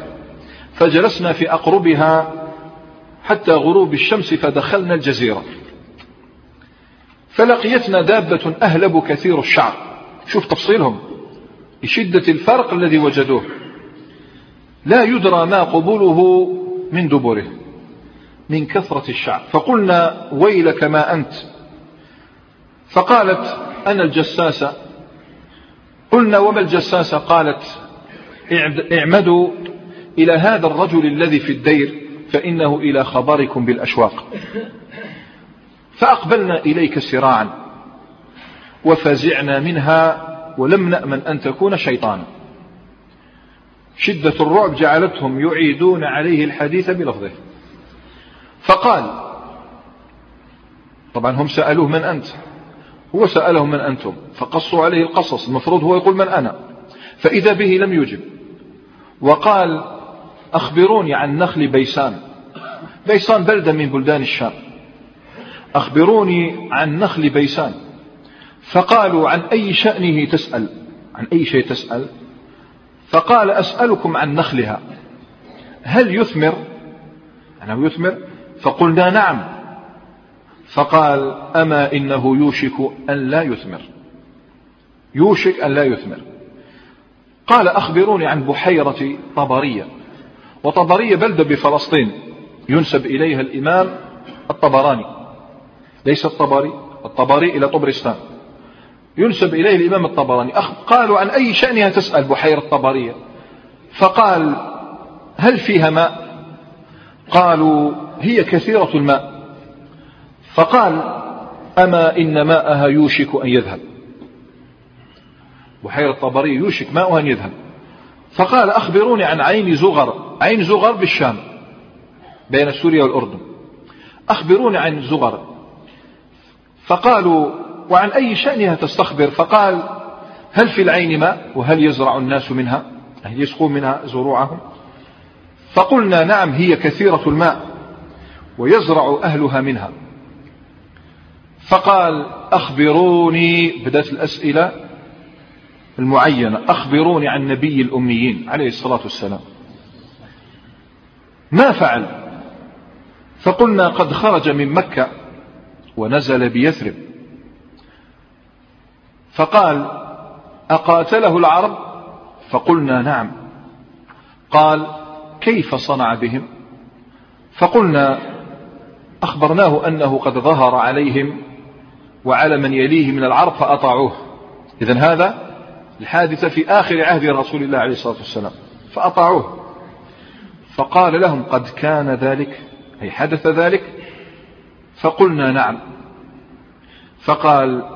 فجلسنا في أقربها حتى غروب الشمس فدخلنا الجزيرة فلقيتنا دابة أهلب كثير الشعر. شوف تفصيلهم لشدة الفرق الذي وجدوه، لا يدرى ما قبوله من دبره من كثرة الشعر. فقلنا ويلك ما أنت؟ فقالت أنا الجساسة. قلنا وما الجساسة؟ قالت اعمدوا إلى هذا الرجل الذي في الدير فإنه إلى خبركم بالأشواق. فأقبلنا إليك سراعا وفزعنا منها ولم نأمن أن تكون شيطانا، شدة الرعب جعلتهم يعيدون عليه الحديث بلفظه. فقال، طبعا هم سألوه من أنت، هو سألهم من أنتم فقصوا عليه القصص، المفروض هو يقول من أنا، فإذا به لم يجب. وقال أخبروني عن نخل بيسان، بيسان بلدة من بلدان الشام، أخبروني عن نخل بيسان. فقالوا عن أي شأنه تسأل؟ عن أي شيء تسأل؟ فقال أسألكم عن نخلها هل يثمر؟ أنه يثمر. فقلنا نعم. فقال أما إنه يوشك أن لا يثمر، يوشك أن لا يثمر. قال أخبروني عن بحيرة طبريه، وطبريه بلدة بفلسطين ينسب إليها الإمام الطبراني، ليس الطبري، الطبري إلى طبرستان ينسب إليه الإمام الطبراني. قالوا عن أي شأنها تسأل بحيرة طبريه؟ فقال هل فيها ماء؟ قالوا هي كثيرة الماء. فقال أما إن ماءها يوشك أن يذهب، بحيرة طبريه يوشك ماءها أن يذهب. فقال أخبروني عن عين زغر، عين زغر بالشام، بين سوريا والأردن. أخبرون عن زغر. فقالوا وعن أي شأنها تستخبر؟ فقال هل في العين ماء؟ وهل يزرع الناس منها؟ هل يسقون منها زروعهم؟ فقلنا نعم هي كثيرة الماء ويزرع أهلها منها. فقال أخبروني، بدأت الأسئلة المعينة، أخبروني عن نبي الأميين عليه الصلاة والسلام ما فعل؟ فقلنا قد خرج من مكة ونزل بيثرب. فقال أقاتله العرب؟ فقلنا نعم. قال كيف صنع بهم؟ فقلنا أخبرناه أنه قد ظهر عليهم وعلى من يليه من العرب فأطاعوه. إذن هذا الحادثة في آخر عهد رسول الله عليه الصلاة والسلام فأطاعوه. فقال لهم قد كان ذلك، أي حدث ذلك؟ فقلنا نعم. فقال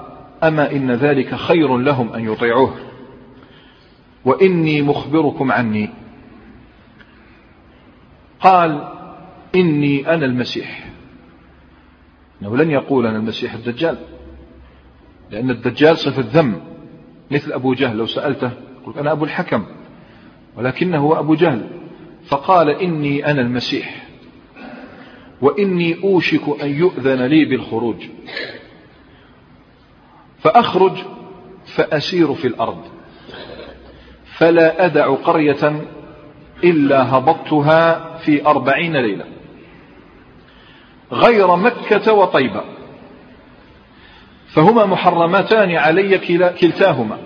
أما إن ذلك خير لهم أن يطيعوه، وإني مخبركم عني. قال إني أنا المسيح. إنه لن يقول أنا المسيح الدجال، لأن الدجال صفة الذم، مثل أبو جهل لو سألته يقول أنا أبو الحكم، ولكنه هو أبو جهل. فقال إني أنا المسيح وإني أوشك أن يؤذن لي بالخروج، فأخرج فأسير في الأرض فلا أدع قرية إلا هبطتها في أربعين ليلة غير مكة وطيبة، فهما محرمتان علي كلتاهما،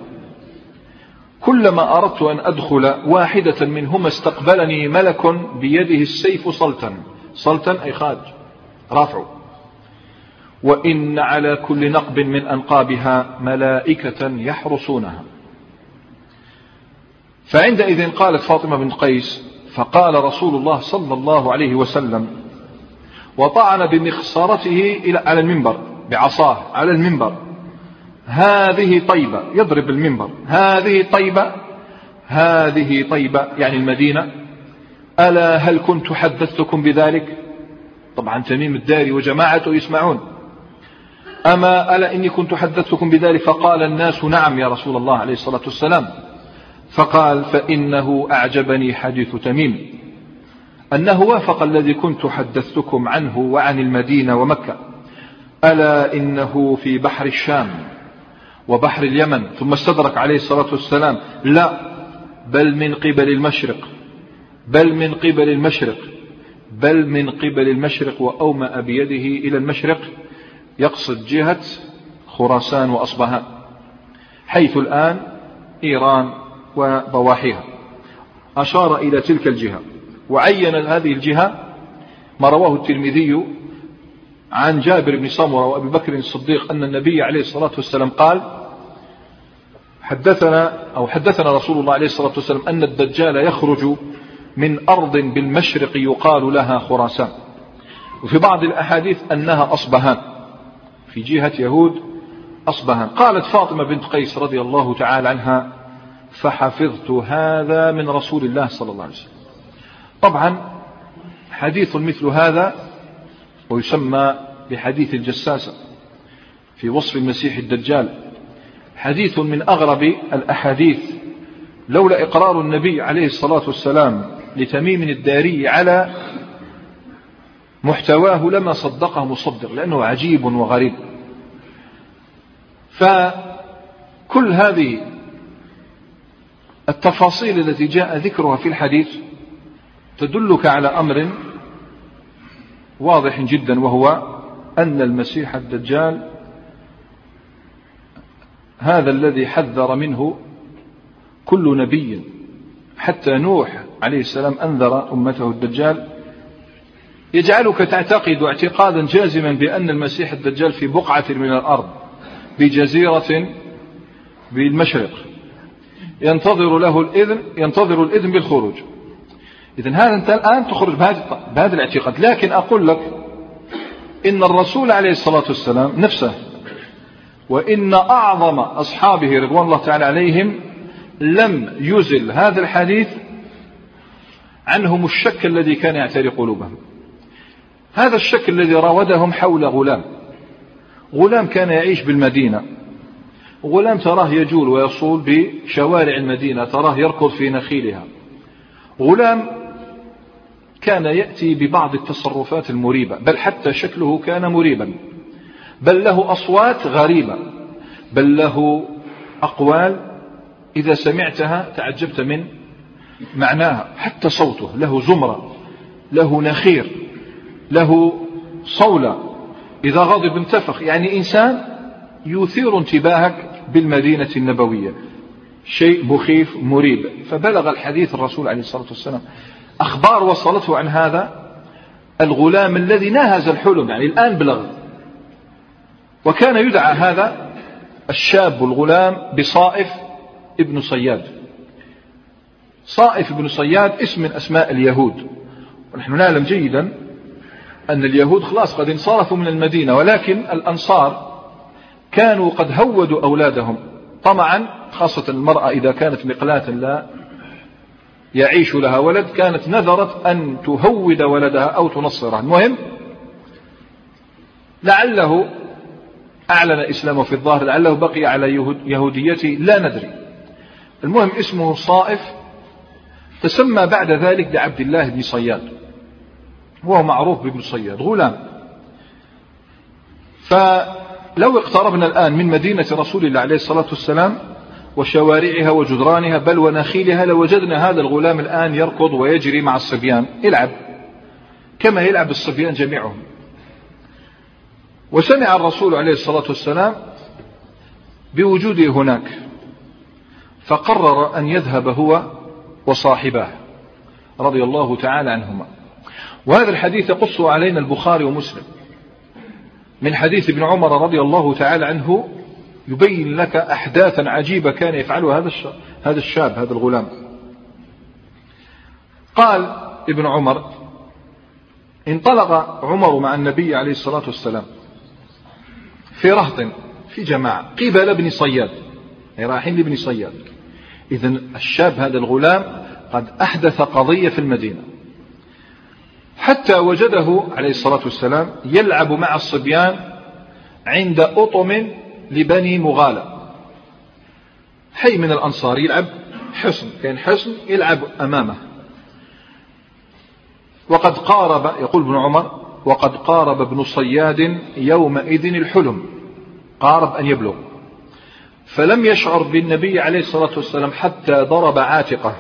كلما أردت أن أدخل واحدة منهما استقبلني ملك بيده السيف صلتا، صلتا أي خاج رافع، وإن على كل نقب من أنقابها ملائكة يحرسونها. فعندئذ قالت فاطمة بنت قيس فقال رسول الله صلى الله عليه وسلم وطعن بمخصرته على المنبر بعصاه على المنبر، هذه طيبة، يضرب المنبر، هذه طيبة، هذه طيبة، يعني المدينة، ألا هل كنت حدثتكم بذلك؟ طبعا تميم الداري وجماعته يسمعون. أما ألا إني كنت حدثتكم بذلك؟ فقال الناس نعم يا رسول الله عليه الصلاة والسلام. فقال فإنه أعجبني حديث تميم أنه وافق الذي كنت حدثتكم عنه وعن المدينة ومكة، ألا إنه في بحر الشام وبحر اليمن، ثم استدرك عليه الصلاة والسلام لا بل من قبل المشرق، بل من قبل المشرق، بل من قبل المشرق، وأومأ بيده إلى المشرق، يقصد جهة خراسان وأصبهان حيث الآن إيران وضواحيها، أشار إلى تلك الجهة. وعين هذه الجهة ما رواه الترمذي عن جابر بن سمرة وأبي بكر الصديق أن النبي عليه الصلاة والسلام قال حدثنا أو حدثنا رسول الله عليه الصلاة والسلام أن الدجال يخرج من أرض بالمشرق يقال لها خراسان، وفي بعض الأحاديث أنها أصبهان في جهة يهود أصبهان. قالت فاطمة بنت قيس رضي الله تعالى عنها فحفظت هذا من رسول الله صلى الله عليه وسلم. طبعا حديث مثل هذا ويسمى بحديث الجساسة في وصف المسيح الدجال، حديث من أغرب الأحاديث، لولا إقرار النبي عليه الصلاة والسلام لتميم الداري على محتواه لما صدقه مصدق، لأنه عجيب وغريب. فكل هذه التفاصيل التي جاء ذكرها في الحديث تدلك على أمر واضح جدا، وهو أن المسيح الدجال هذا الذي حذر منه كل نبي، حتى نوح عليه السلام أنذر أمته الدجال، يجعلك تعتقد اعتقادا جازما بأن المسيح الدجال في بقعة من الأرض بجزيرة بالمشرق ينتظر له الإذن، ينتظر الإذن بالخروج. إذن هذا أنت الآن تخرج بهذا الاعتقاد. لكن أقول لك إن الرسول عليه الصلاة والسلام نفسه وإن أعظم أصحابه رضوان الله تعالى عليهم لم يزل هذا الحديث عنهم الشك الذي كان يعتري قلوبهم، هذا الشكل الذي راودهم حول غلام غلام كان يعيش بالمدينة، غلام تراه يجول ويصول بشوارع المدينة، تراه يركض في نخيلها، غلام كان يأتي ببعض التصرفات المريبة، بل حتى شكله كان مريبا، بل له أصوات غريبة، بل له أقوال إذا سمعتها تعجبت من معناها، حتى صوته له زمرة، له نخير، له صولة، إذا غضب انتفخ، يعني إنسان يثير انتباهك بالمدينة النبوية، شيء مخيف مريب. فبلغ الحديث الرسول عليه الصلاة والسلام، أخبار وصلته عن هذا الغلام الذي ناهز الحلم، يعني الآن بلغ. وكان يدعى هذا الشاب الغلام بصائف ابن صياد. صائف ابن صياد اسم من أسماء اليهود، ونحن نعلم جيدا أن اليهود خلاص قد انصرفوا من المدينة، ولكن الأنصار كانوا قد هودوا أولادهم طمعا، خاصة المرأة إذا كانت مقلاة لا يعيش لها ولد كانت نذرت أن تهود ولدها أو تنصره. المهم لعله أعلن إسلامه في الظاهر، لعله بقي على يهوديته لا ندري. المهم اسمه صائف، تسمى بعد ذلك بعبد الله بن صياد، وهو معروف بابن صياد غلام. فلو اقتربنا الآن من مدينة رسول الله عليه الصلاة والسلام وشوارعها وجدرانها بل ونخيلها لوجدنا هذا الغلام الآن يركض ويجري مع الصبيان، يلعب كما يلعب الصبيان جميعهم. وسمع الرسول عليه الصلاة والسلام بوجوده هناك، فقرر أن يذهب هو وصاحباه رضي الله تعالى عنهما. وهذا الحديث يقص علينا البخاري ومسلم من حديث ابن عمر رضي الله تعالى عنه، يبين لك أحداثا عجيبة كان يفعلها هذا هذا الشاب هذا الغلام. قال ابن عمر: انطلق عمر مع النبي عليه الصلاة والسلام في رهط في جماعة قبل ابن صياد، أي رايحين لابن صياد. إذن الشاب هذا الغلام قد أحدث قضية في المدينة. حتى وجده عليه الصلاة والسلام يلعب مع الصبيان عند أطم لبني مغالة، حي من الأنصار يلعب حصن، كان حصن يلعب أمامه. وقد قارب، يقول ابن عمر: وقد قارب ابن صياد يومئذ الحلم، قارب أن يبلغ، فلم يشعر بالنبي عليه الصلاة والسلام حتى ضرب عاتقه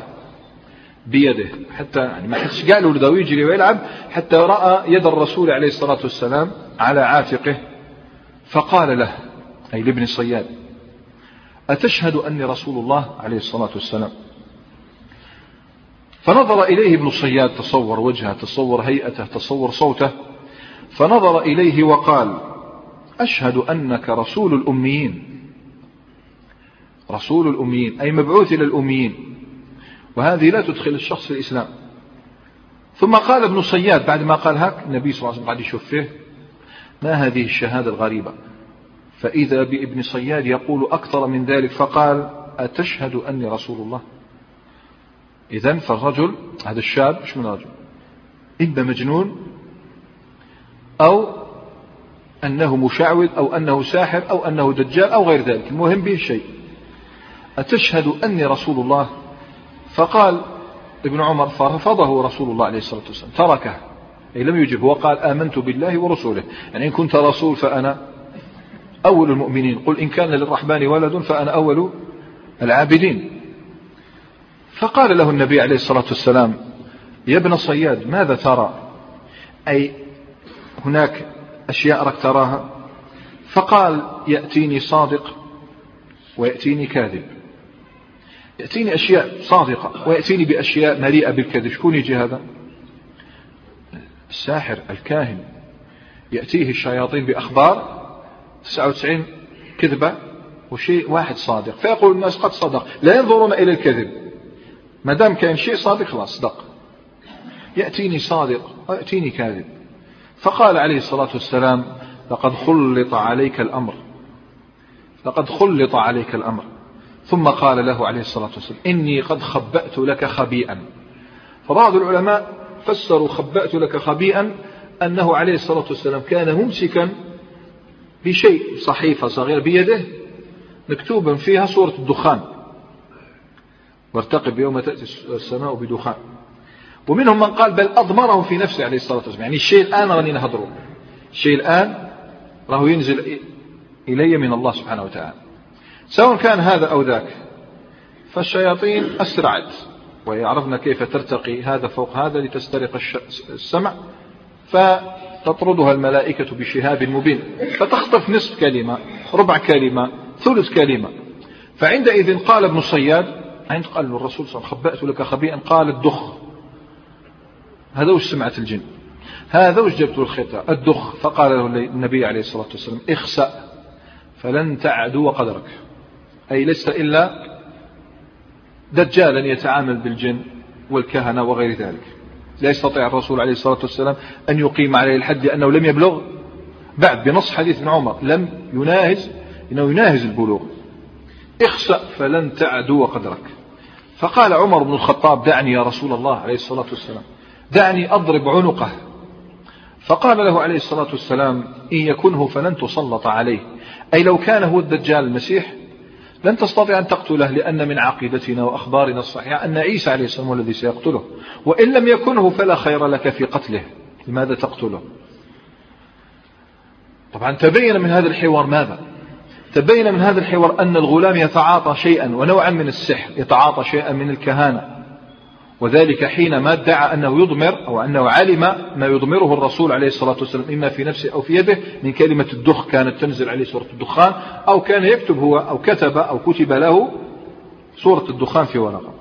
بيده، حتى يعني ما حدش قاله لذا يجري ويلعب، حتى رأى يد الرسول عليه الصلاة والسلام على عاتقه، فقال له، أي لابن صياد: أتشهد أني رسول الله عليه الصلاة والسلام؟ فنظر إليه ابن صياد، تصور وجهه، تصور هيئته، تصور صوته، فنظر إليه وقال: أشهد أنك رسول الأميين، رسول الأميين أي مبعوث إلى الأميين، وهذه لا تدخل الشخص في الإسلام. ثم قال ابن صياد بعد ما قال هك، النبي صلى الله عليه وسلم قاعد يشوف فيه ما هذه الشهادة الغريبة، فإذا بابن صياد يقول أكثر من ذلك، فقال: أتشهد أني رسول الله؟ إذن فالرجل هذا الشاب مش من رجل، إما مجنون أو أنه مشعوذ أو أنه ساحر أو أنه دجال أو غير ذلك، المهم به شيء. أتشهد أني رسول الله؟ فقال ابن عمر: فرفضه رسول الله عليه الصلاة والسلام، تركه، أي لم يجبه، وقال: آمنت بالله ورسوله، يعني إن كنت رسول فأنا أول المؤمنين، قل إن كان للرحمن ولد فأنا أول العابدين. فقال له النبي عليه الصلاة والسلام: يا ابن صياد ماذا ترى؟ أي هناك أشياء رك تراها؟ فقال: يأتيني صادق ويأتيني كاذب، يأتيني أشياء صادقة ويأتيني بأشياء مليئة بالكذب. شكون يجي هذا؟ الساحر الكاهن، يأتيه الشياطين بأخبار تسعة وتسعين كذبة وشيء واحد صادق، فيقول الناس قد صدق، لا ينظرون إلى الكذب، ما دام كان شيء صادق خلاص صدق. يأتيني صادق ويأتيني كاذب. فقال عليه الصلاة والسلام: لقد خلط عليك الأمر، لقد خلط عليك الأمر. ثم قال له عليه الصلاة والسلام: إني قد خبأت لك خبيئا. فبعض العلماء فسروا خبأت لك خبيئا أنه عليه الصلاة والسلام كان ممسكا بشيء، صحيفة صغيرة بيده مكتوبا فيها سورة الدخان، وارتقب يوم تأتي السماء بدخان. ومنهم من قال بل أضمره في نفسه عليه الصلاة والسلام، يعني الشيء الآن راني نهضره، الشيء الآن راهو ينزل إلي من الله سبحانه وتعالى، سواء كان هذا أو ذاك. فالشياطين أسرعت، ويعرفنا كيف ترتقي هذا فوق هذا لتسترق السمع، فتطردها الملائكة بشهاب مبين، فتخطف نصف كلمة، ربع كلمة، ثلث كلمة. فعندئذ قال ابن صياد، عند قال الرسول صلى الله عليه وسلم خبأت لك خبيئا، قال الدخ. هذا وش سمعت الجن، هذا وش جبت الخطأ، الدخ. فقال له النبي عليه الصلاة والسلام اخسأ فلن تعدو قدرك، أي لست إلا دجالا يتعامل بالجن والكهنة وغير ذلك. لا يستطيع الرسول عليه الصلاة والسلام أن يقيم عليه الحد، لأنه لم يبلغ بعد، بنص حديث ابن عمر لم يناهز، إنه يناهز البلوغ. اخسأ فلن تعدو قدرك. فقال عمر بن الخطاب دعني يا رسول الله عليه الصلاة والسلام، دعني أضرب عنقه. فقال له عليه الصلاة والسلام إن يكنه فلن تسلط عليه، أي لو كان هو الدجال المسيح لن تستطيع أن تقتله، لأن من عقيدتنا وأخبارنا الصحيحة أن عيسى عليه السلام هو الذي سيقتله، وإن لم يكنه فلا خير لك في قتله، لماذا تقتله؟ طبعا تبين من هذا الحوار ماذا؟ تبين من هذا الحوار أن الغلام يتعاطى شيئا ونوعا من السحر، يتعاطى شيئا من الكهانة، وذلك حينما ادعى أنه يضمر، أو أنه علم ما يضمره الرسول عليه الصلاة والسلام إما في نفسه أو في يده من كلمة الدخ، كانت تنزل عليه سورة الدخان، أو كان يكتب هو أو كتب أو كتب له سورة الدخان في ورقة.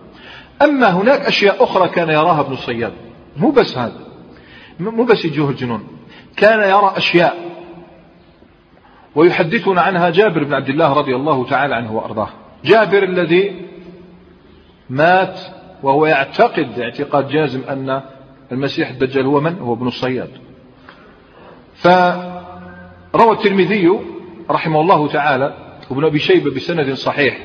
أما هناك أشياء أخرى كان يراها ابن صياد، مو بس هذا، مو بس يجوه الجنون، كان يرى أشياء ويحدثنا عنها جابر بن عبد الله رضي الله تعالى عنه وأرضاه. جابر الذي مات وهو يعتقد اعتقاد جازم أن المسيح الدجال هو من؟ هو ابن الصياد. فروى الترمذي رحمه الله تعالى وابن أبي شيبة بسند صحيح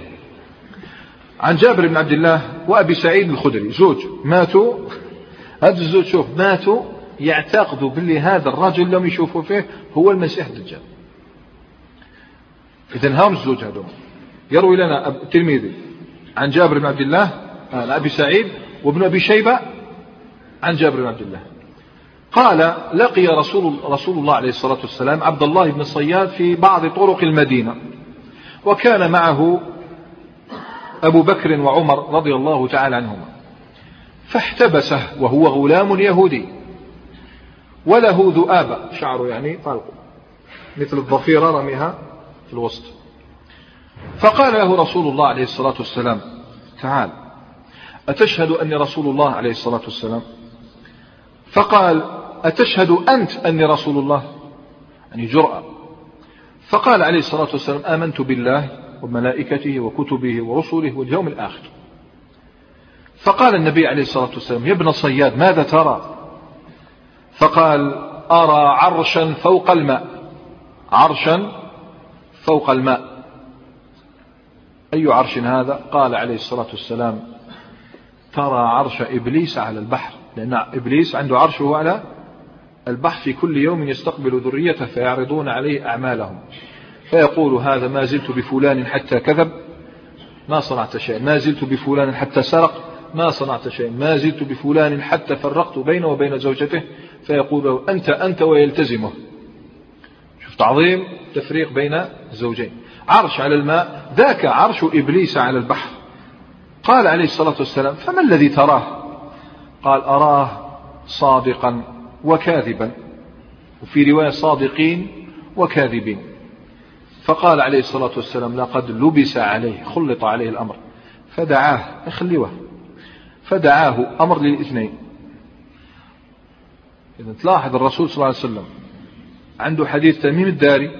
عن جابر بن عبد الله وأبي سعيد الخدري، زوج ماتوا، هذا الزوج شوف ماتوا يعتقدوا باللي هذا الرجل لم يشوفوا فيه هو المسيح الدجال. إذن هام الزوج هذا يروي لنا الترمذي عن جابر بن عبد الله عن أبي سعيد، وابن أبي شيبة عن جابر بن عبد الله قال لقي رسول, رسول الله عليه الصلاة والسلام عبد الله بن صياد في بعض طرق المدينة، وكان معه أبو بكر وعمر رضي الله تعالى عنهما، فاحتبسه وهو غلام يهودي وله ذؤابة، شعره يعني طالق مثل الضفيرة رميها في الوسط. فقال له رسول الله عليه الصلاة والسلام تعال أتشهد أني رسول الله عليه الصلاة والسلام؟ فقال أتشهد أنت أني رسول الله؟ يعني جرأة. فقال عليه الصلاة والسلام آمنت بالله وملائكته وكتبه ورسله واليوم الآخر. فقال النبي عليه الصلاة والسلام يا ابن صياد ماذا ترى؟ فقال أرى عرشا فوق الماء، عرشا فوق الماء، أي عرش هذا؟ قال عليه الصلاة والسلام ترى عرش إبليس على البحر، لأن إبليس عنده عرشه على البحر، في كل يوم يستقبل ذريته فيعرضون عليه أعمالهم، فيقول هذا ما زلت بفلان حتى كذب ما صنعت شيء، ما زلت بفلان حتى سرق ما صنعت شيء، ما زلت بفلان حتى فرقت بينه وبين زوجته، فيقول أنت أنت ويلتزمه. شفت عظيم تفريق بين الزوجين، عرش على الماء، ذاك عرش إبليس على البحر. قال عليه الصلاة والسلام فما الذي تراه؟ قال أراه صادقا وكاذبا، وفي رواية صادقين وكاذبين. فقال عليه الصلاة والسلام لقد لبس عليه، خلط عليه الأمر، فدعاه اخلوه، فدعاه أمر للاثنين. إذا تلاحظ الرسول صلى الله عليه وسلم عنده حديث تميم الداري،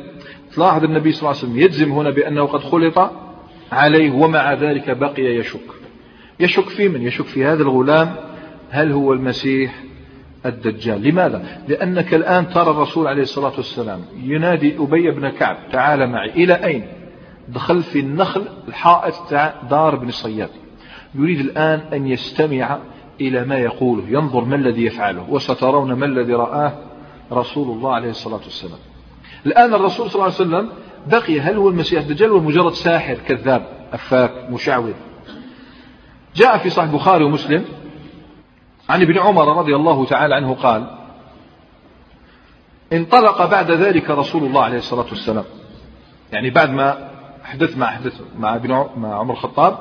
تلاحظ النبي صلى الله عليه وسلم يجزم هنا بأنه قد خلط عليه، ومع ذلك بقي يشك. يشك في من؟ يشك في هذا الغلام، هل هو المسيح الدجال؟ لماذا؟ لأنك الآن ترى الرسول عليه الصلاة والسلام ينادي أبي بن كعب تعال معي، إلى أين؟ دخل في النخل الحائط تاع دار بن الصياد، يريد الآن أن يستمع إلى ما يقوله، ينظر ما الذي يفعله، وسترون ما الذي رآه رسول الله عليه الصلاة والسلام. الآن الرسول صلى الله عليه وسلم بقي، هل هو المسيح الدجال ومجرد ساحر كذاب أفاك مشعوذ؟ جاء في صحيح البخاري ومسلم عن ابن عمر رضي الله تعالى عنه قال: انطلق بعد ذلك رسول الله عليه الصلاة والسلام، يعني بعد ما حدث ما حدث مع ابن عمر الخطاب،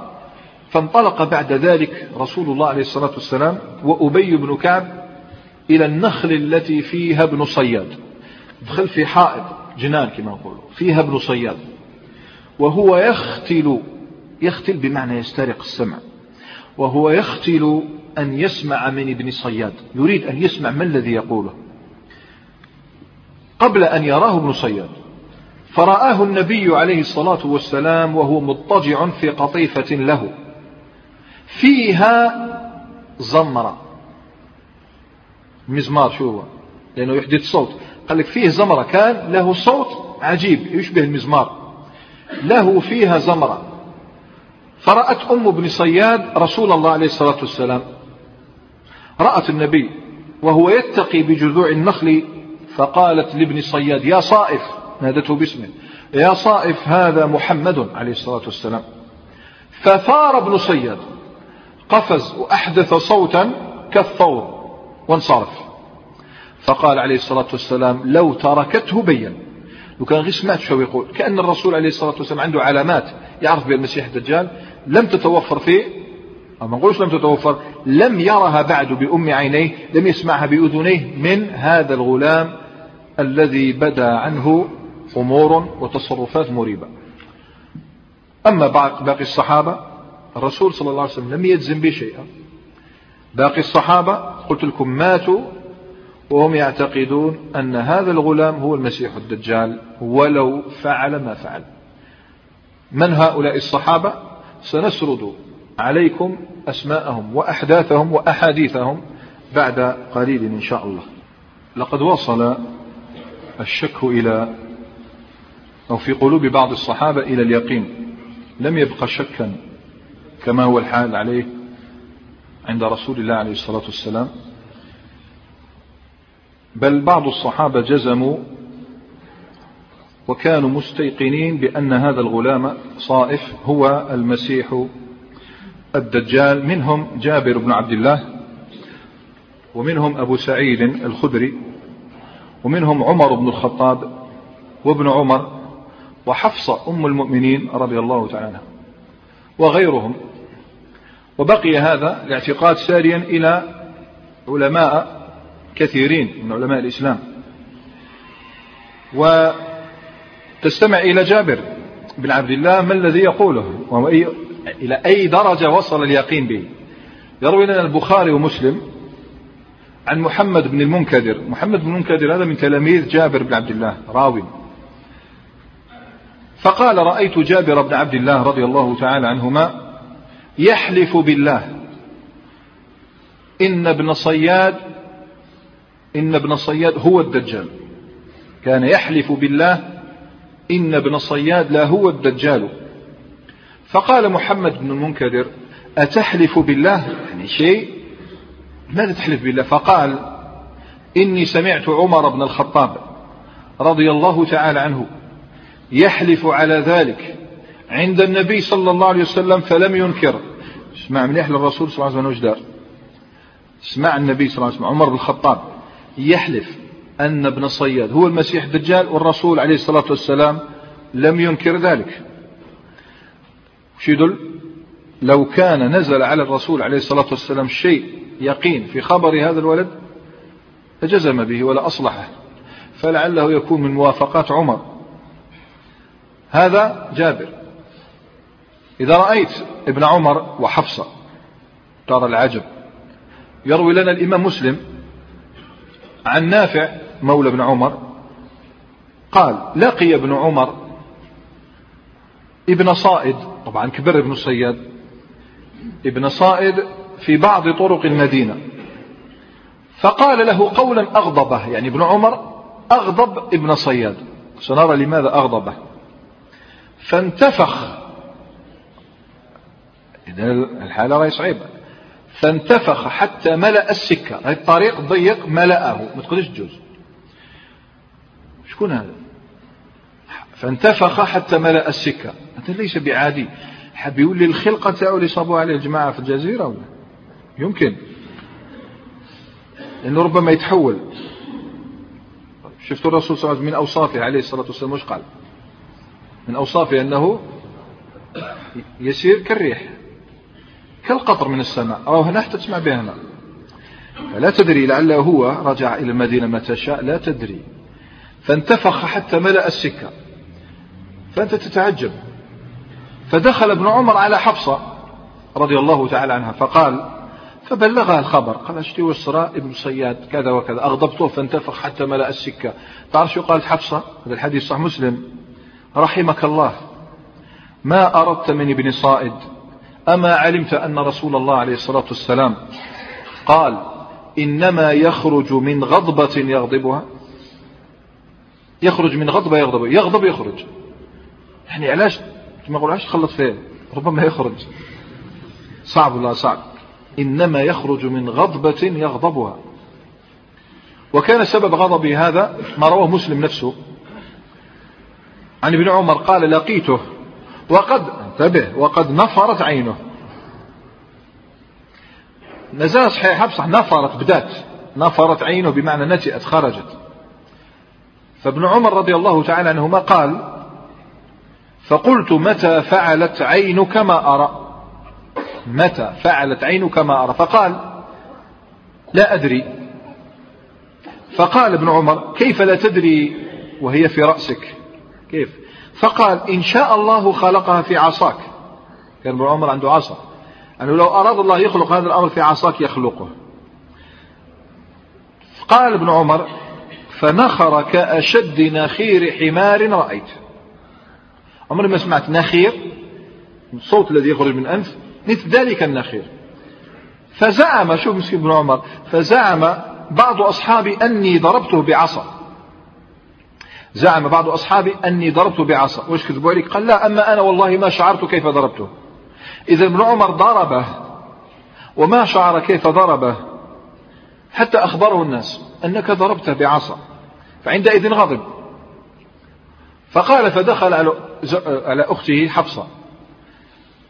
فانطلق بعد ذلك رسول الله عليه الصلاة والسلام وأبي بن كعب إلى النخل التي فيها ابن صياد. دخل في حائط جنان كما يقولوا فيها ابن صياد، وهو يختل، يختل بمعنى يسترق السمع، وهو يختل أن يسمع من ابن صياد، يريد أن يسمع ما الذي يقوله قبل أن يراه ابن صياد. فرآه النبي عليه الصلاة والسلام وهو مضطجع في قطيفة له فيها زمرة، مزمار شو هو لأنه يحدث صوت، قال لك فيه زمرة، كان له صوت عجيب يشبه المزمار، له فيها زمرة. فرأت أم بن صياد رسول الله عليه الصلاة والسلام، رأت النبي وهو يتقي بجذوع النخل فقالت لابن صياد: يا صائف، نادته باسمه، يا صائف هذا محمد عليه الصلاة والسلام. فثار ابن صياد، قفز وأحدث صوتا كالثور وانصرف. فقال عليه الصلاة والسلام: لو تركته بين، وكان غير سمعت شو يقول، كأن الرسول عليه الصلاة والسلام عنده علامات يعرف بها المسيح الدجال لم تتوفر فيه، أو ما نقولش لم تتوفر، لم يرها بعد بأم عينيه، لم يسمعها بأذنيه من هذا الغلام الذي بدا عنه أمور وتصرفات مريبة. أما باقي الصحابة الرسول صلى الله عليه وسلم لم يجزم به شيئا، باقي الصحابة قلت لكم ماتوا وهم يعتقدون أن هذا الغلام هو المسيح الدجال ولو فعل ما فعل. من هؤلاء الصحابة؟ سنسرد عليكم أسماءهم وأحداثهم وأحاديثهم بعد قليل إن شاء الله. لقد وصل الشك إلى أو في قلوب بعض الصحابة إلى اليقين، لم يبق شكا كما هو الحال عليه عند رسول الله عليه الصلاة والسلام، بل بعض الصحابة جزموا وكانوا مستيقنين بأن هذا الغلام صائف هو المسيح الدجال، منهم جابر بن عبد الله، ومنهم أبو سعيد الخدري، ومنهم عمر بن الخطاب وابن عمر وحفصة أم المؤمنين رضي الله تعالى عنها وغيرهم. وبقي هذا الاعتقاد ساريا إلى علماء كثيرين من علماء الإسلام. وتستمع إلى جابر بن عبد الله ما الذي يقوله إلى أي درجة وصل اليقين به. يروي لنا البخاري ومسلم عن محمد بن المنكدر، محمد بن المنكدر هذا من تلاميذ جابر بن عبد الله راوي، فقال: رأيت جابر بن عبد الله رضي الله تعالى عنهما يحلف بالله إن ابن صياد إن ابن صياد هو الدجال، كان يحلف بالله إن ابن صياد لا هو الدجال. فقال محمد بن المنكدر: أتحلف بالله؟ يعني شيء، ماذا تحلف بالله؟ فقال: إني سمعت عمر بن الخطاب رضي الله تعالى عنه يحلف على ذلك عند النبي صلى الله عليه وسلم فلم ينكر. اسمع من يحلف الرسول صلى الله عليه وسلم وجدار، اسمع النبي صلى الله عليه وسلم عمر بن الخطاب يحلف أن ابن صياد هو المسيح الدجال والرسول عليه الصلاة والسلام لم ينكر ذلك. شدل لو كان نزل على الرسول عليه الصلاة والسلام شيء يقين في خبر هذا الولد فجزم به ولا أصلحه، فلعله يكون من موافقات عمر. هذا جابر. إذا رأيت ابن عمر وحفصة ترى العجب. يروي لنا الإمام مسلم عن نافع مولى بن عمر قال: لقي ابن عمر ابن صائد، طبعا كبر ابن صياد، ابن صائد في بعض طرق المدينة فقال له قولا أغضبه، يعني ابن عمر أغضب ابن صياد، سنرى لماذا أغضبه. فانتفخ، إذا الحالة راهي صعيبة، فانتفخ حتى ملأ السكة، الطريق ضيق ملأه ما تقدرش تجوز، شكون هذا؟ فانتفخ حتى ملأ السكة. هذا ليس بعادي، حاب يولي الخلقة تاعو اللي صابوها عليه الجماعة في الجزيرة ولا يمكن، لأنه ربما يتحول. شفتوا الرسول صلى الله عليه وسلم من أوصافه عليه الصلاة والسلام مش قال من أوصافه أنه يسير كالريح كالقطر من السماء، أو هنا حتى تسمع به هنا. فلا تدري لعله هو رجع إلى المدينة متى شاء، لا تدري. فانتفخ حتى ملأ السكة، فأنت تتعجب. فدخل ابن عمر على حفصة رضي الله تعالى عنها فقال، فبلغها الخبر، قال اشتي وصراء ابن صياد كذا وكذا، أغضبته فانتفخ حتى ملأ السكة. تعرف شو قالت حفصة؟ هذا الحديث صح مسلم. رحمك الله، ما أردت من ابن صائد، أما علمت أن رسول الله عليه الصلاة والسلام قال إنما يخرج من غضبة يغضبها، يخرج من غضبة يغضبها، يغضب يخرج. يعني علاش ما قولهاش تخلط فيه، ربما يخرج، صعب الله صعب. إنما يخرج من غضبة يغضبها. وكان سبب غضبي هذا ما رواه مسلم نفسه عن ابن عمر قال لقيته وقد انتبه وقد نفرت عينه. نزال صحيح حفصة نفرت، بدات نفرت عينه بمعنى نتئت خرجت. فابن عمر رضي الله تعالى عنهما قال فقلت متى فعلت عينك ما أرى، متى فعلت عينك ما أرى؟ فقال لا أدري. فقال ابن عمر كيف لا تدري وهي في رأسك؟ كيف؟ فقال إن شاء الله خلقها في عصاك. كان ابن عمر عنده عصا، أنه لو أراد الله يخلق هذا الأمر في عصاك يخلقه. قال ابن عمر فنخر كأشد نخير حمار رأيت. عمري ما سمعت نخير، الصوت الذي يخرج من أنف مثل ذلك النخير. فزعم، شوف مسكين ابن عمر، فزعم بعض أصحابي أني ضربته بعصا، زعم بعض أصحابي أني ضربته بعصا. واش كذبوا عليك؟ قال لا، أما أنا والله ما شعرت كيف ضربته. إذا ابن عمر ضربه وما شعر كيف ضربه حتى أخبره الناس أنك ضربته بعصا، فعندئذ غضب. فقال فدخل على أخته حفصة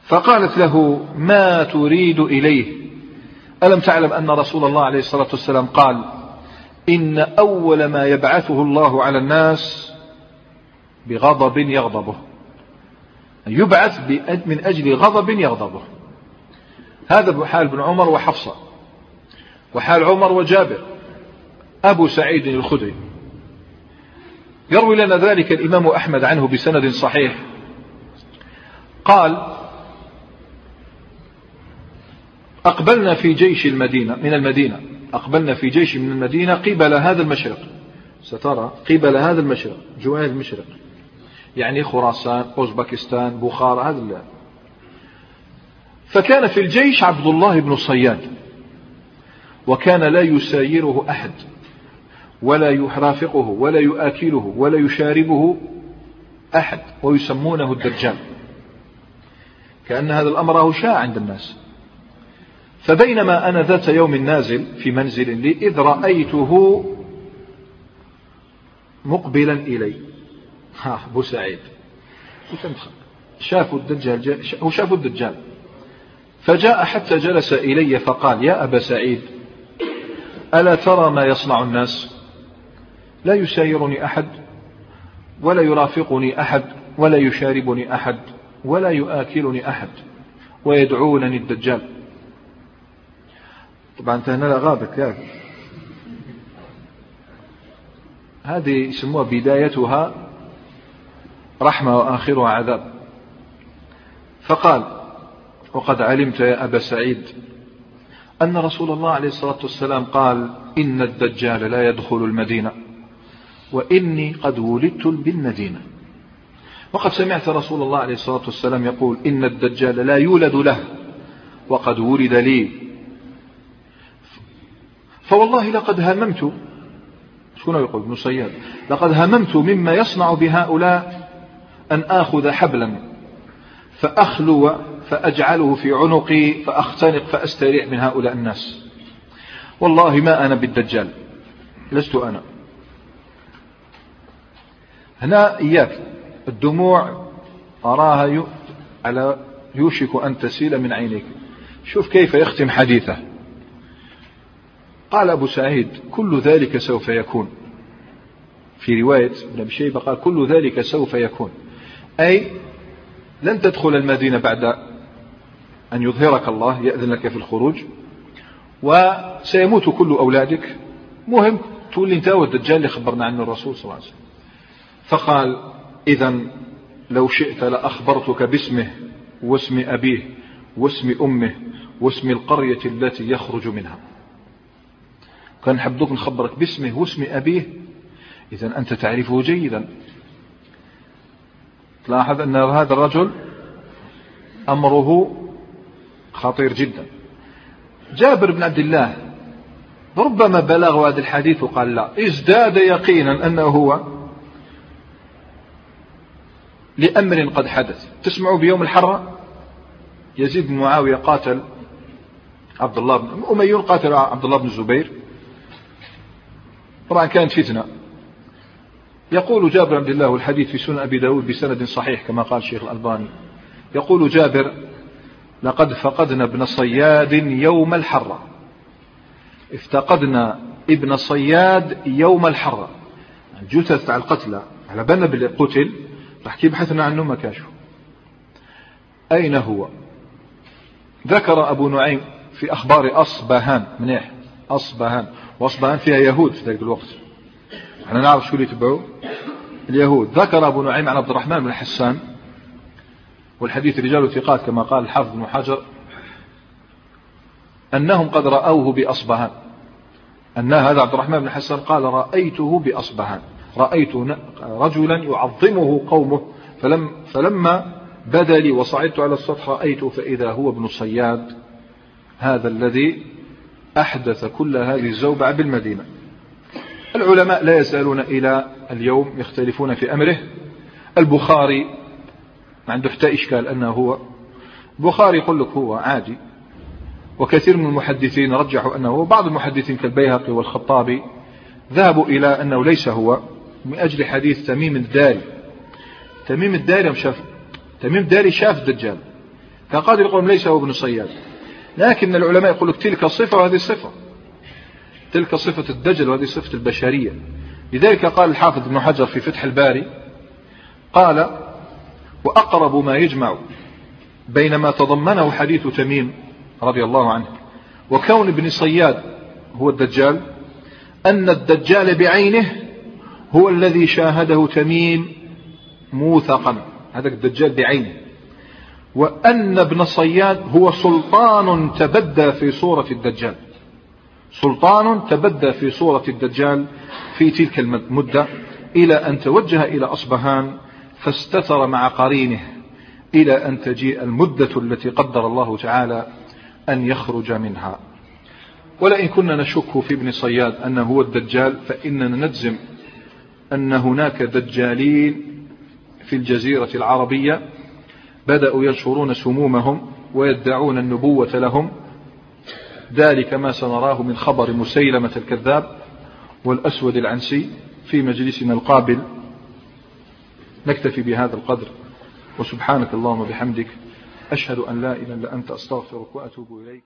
فقالت له ما تريد إليه؟ ألم تعلم أن رسول الله عليه الصلاة والسلام قال إن أول ما يبعثه الله على الناس بغضب يغضبه، يبعث من أجل غضب يغضبه. هذا حال ابن عمر وحفصة، وحال عمر وجابر أبو سعيد الخدري. يروي لنا ذلك الإمام أحمد عنه بسند صحيح قال أقبلنا في جيش المدينة من المدينة أقبلنا في جيش من المدينة قبل هذا المشرق. سترى قبل هذا المشرق، جواه المشرق يعني خراسان، أوزبكستان، بخارى، هذا اللي. فكان في الجيش عبد الله بن صياد، وكان لا يسايره أحد ولا يرافقه ولا يؤكله ولا يشاربه أحد، ويسمونه الدجال، كأن هذا الأمر شاع عند الناس. فبينما أنا ذات يوم نازل في منزل لي إذ رأيته مقبلا إلي. ها أبو سعيد شافوا الدجال، هو شافوا الدجال. فجاء حتى جلس إلي فقال يا أبا سعيد ألا ترى ما يصنع الناس؟ لا يسايرني أحد ولا يرافقني أحد ولا يشاربني أحد ولا يؤكلني أحد ويدعونني الدجال. طبعا انت هنا غابت يا أخي. هذه يسموها بدايتها رحمة وآخرها عذاب. فقال وقد علمت يا أبا سعيد أن رسول الله عليه الصلاة والسلام قال إن الدجال لا يدخل المدينة وإني قد ولدت بالمدينة، وقد سمعت رسول الله عليه الصلاة والسلام يقول إن الدجال لا يولد له وقد ولد لي، فوالله لقد هممت. شكون يقول ابن صياد؟ لقد هممت مما يصنع بهؤلاء أن آخذ حبلا فأخلو فأجعله في عنقي فأختنق فأستريح من هؤلاء الناس. والله ما أنا بالدجال، لست أنا، هنا إياك الدموع أراها على يوشك أن تسيل من عينيك. شوف كيف يختم حديثه. قال أبو سعيد: كل ذلك سوف يكون. في رواية ابن أبي شيبة قال: كل ذلك سوف يكون، أي لن تدخل المدينة بعد أن يظهرك الله يأذن لك في الخروج، وسيموت كل أولادك. مهم تقول لي انت والدجال اللي خبرنا عنه الرسول صلى الله عليه وسلم. فقال: إذا لو شئت لأخبرتك باسمه واسم أبيه واسم أمه واسم القرية التي يخرج منها. كان حبدوك نخبرك باسمه واسم أبيه، إذا أنت تعرفه جيدا. تلاحظ أن هذا الرجل أمره خطير جدا. جابر بن عبد الله ربما بلغ هذا الحديث وقال لا، ازداد يقينا أنه هو لأمر قد حدث. تسمعوا بيوم الحرة يزيد بن معاوية قاتل عبد الله بن أميون، قاتل عبد الله بن الزبير، طبعا كانت فتنة. يقول جابر بن عبد الله، والحديث في سنن أبي داود بسند صحيح كما قال الشيخ الألباني، يقول جابر: لقد فقدنا ابن صياد يوم الحرة، افتقدنا ابن صياد يوم الحرة. الجثث على القتلى على بالنا باللي قتل، راح كي بحثنا عنه ما كاشوا. أين هو؟ ذكر أبو نعيم في أخبار أصبهان، منيح أصبهان، وأصبهان فيها يهود في ذلك الوقت، احنا نعرف شو اللي يتبعوا اليهود. ذكر أبو نعيم عن عبد الرحمن بن حسان، والحديث رجال ثقات كما قال الحافظ بن حجر، أنهم قد رأوه بأصبهان، أن هذا عبد الرحمن بن حسان قال: رأيته بأصبهان، رأيت رجلا يعظمه قومه، فلم فلما بدا لي وصعدت على السطح رأيته فإذا هو ابن صياد، هذا الذي أحدث كل هذه الزوبعة بالمدينة. العلماء لا يزالون إلى اليوم يختلفون في أمره. البخاري ما عنده حتى إشكال أنه هو، البخاري يقول لك هو عادي، وكثير من المحدثين رجحوا أنه هو. بعض المحدثين كالبيهقي والخطابي ذهبوا إلى أنه ليس هو، من أجل حديث تميم الداري. تميم الداري شاف تميم الداري شاف الدجال، كان قادر يقول ليس هو ابن صياد. لكن العلماء يقول لك تلك الصفة وهذه الصفة، تلك صفة الدجل وهذه صفة البشرية. لذلك قال الحافظ ابن حجر في فتح الباري، قال: وأقرب ما يجمع بينما تضمنه حديث تميم رضي الله عنه وكون ابن صياد هو الدجال، أن الدجال بعينه هو الذي شاهده تميم موثقا، هذا الدجال بعينه، وأن ابن صياد هو سلطان تبدى في صورة الدجال، سلطان تبدى في صورة الدجال في تلك المدة، إلى أن توجه إلى أصبهان فاستتر مع قرينه إلى أن تجيء المدة التي قدر الله تعالى أن يخرج منها. ولئن كنا نشك في ابن صياد أنه هو الدجال، فإننا نجزم أن هناك دجالين في الجزيرة العربية بدأوا ينشرون سمومهم ويدعون النبوة لهم. ذلك ما سنراه من خبر مسيلمة الكذاب والأسود العنسي في مجلسنا القابل. نكتفي بهذا القدر، وسبحانك اللهم وبحمدك، أشهد أن لا إله إلا أنت، أستغفرك وأتوب إليك.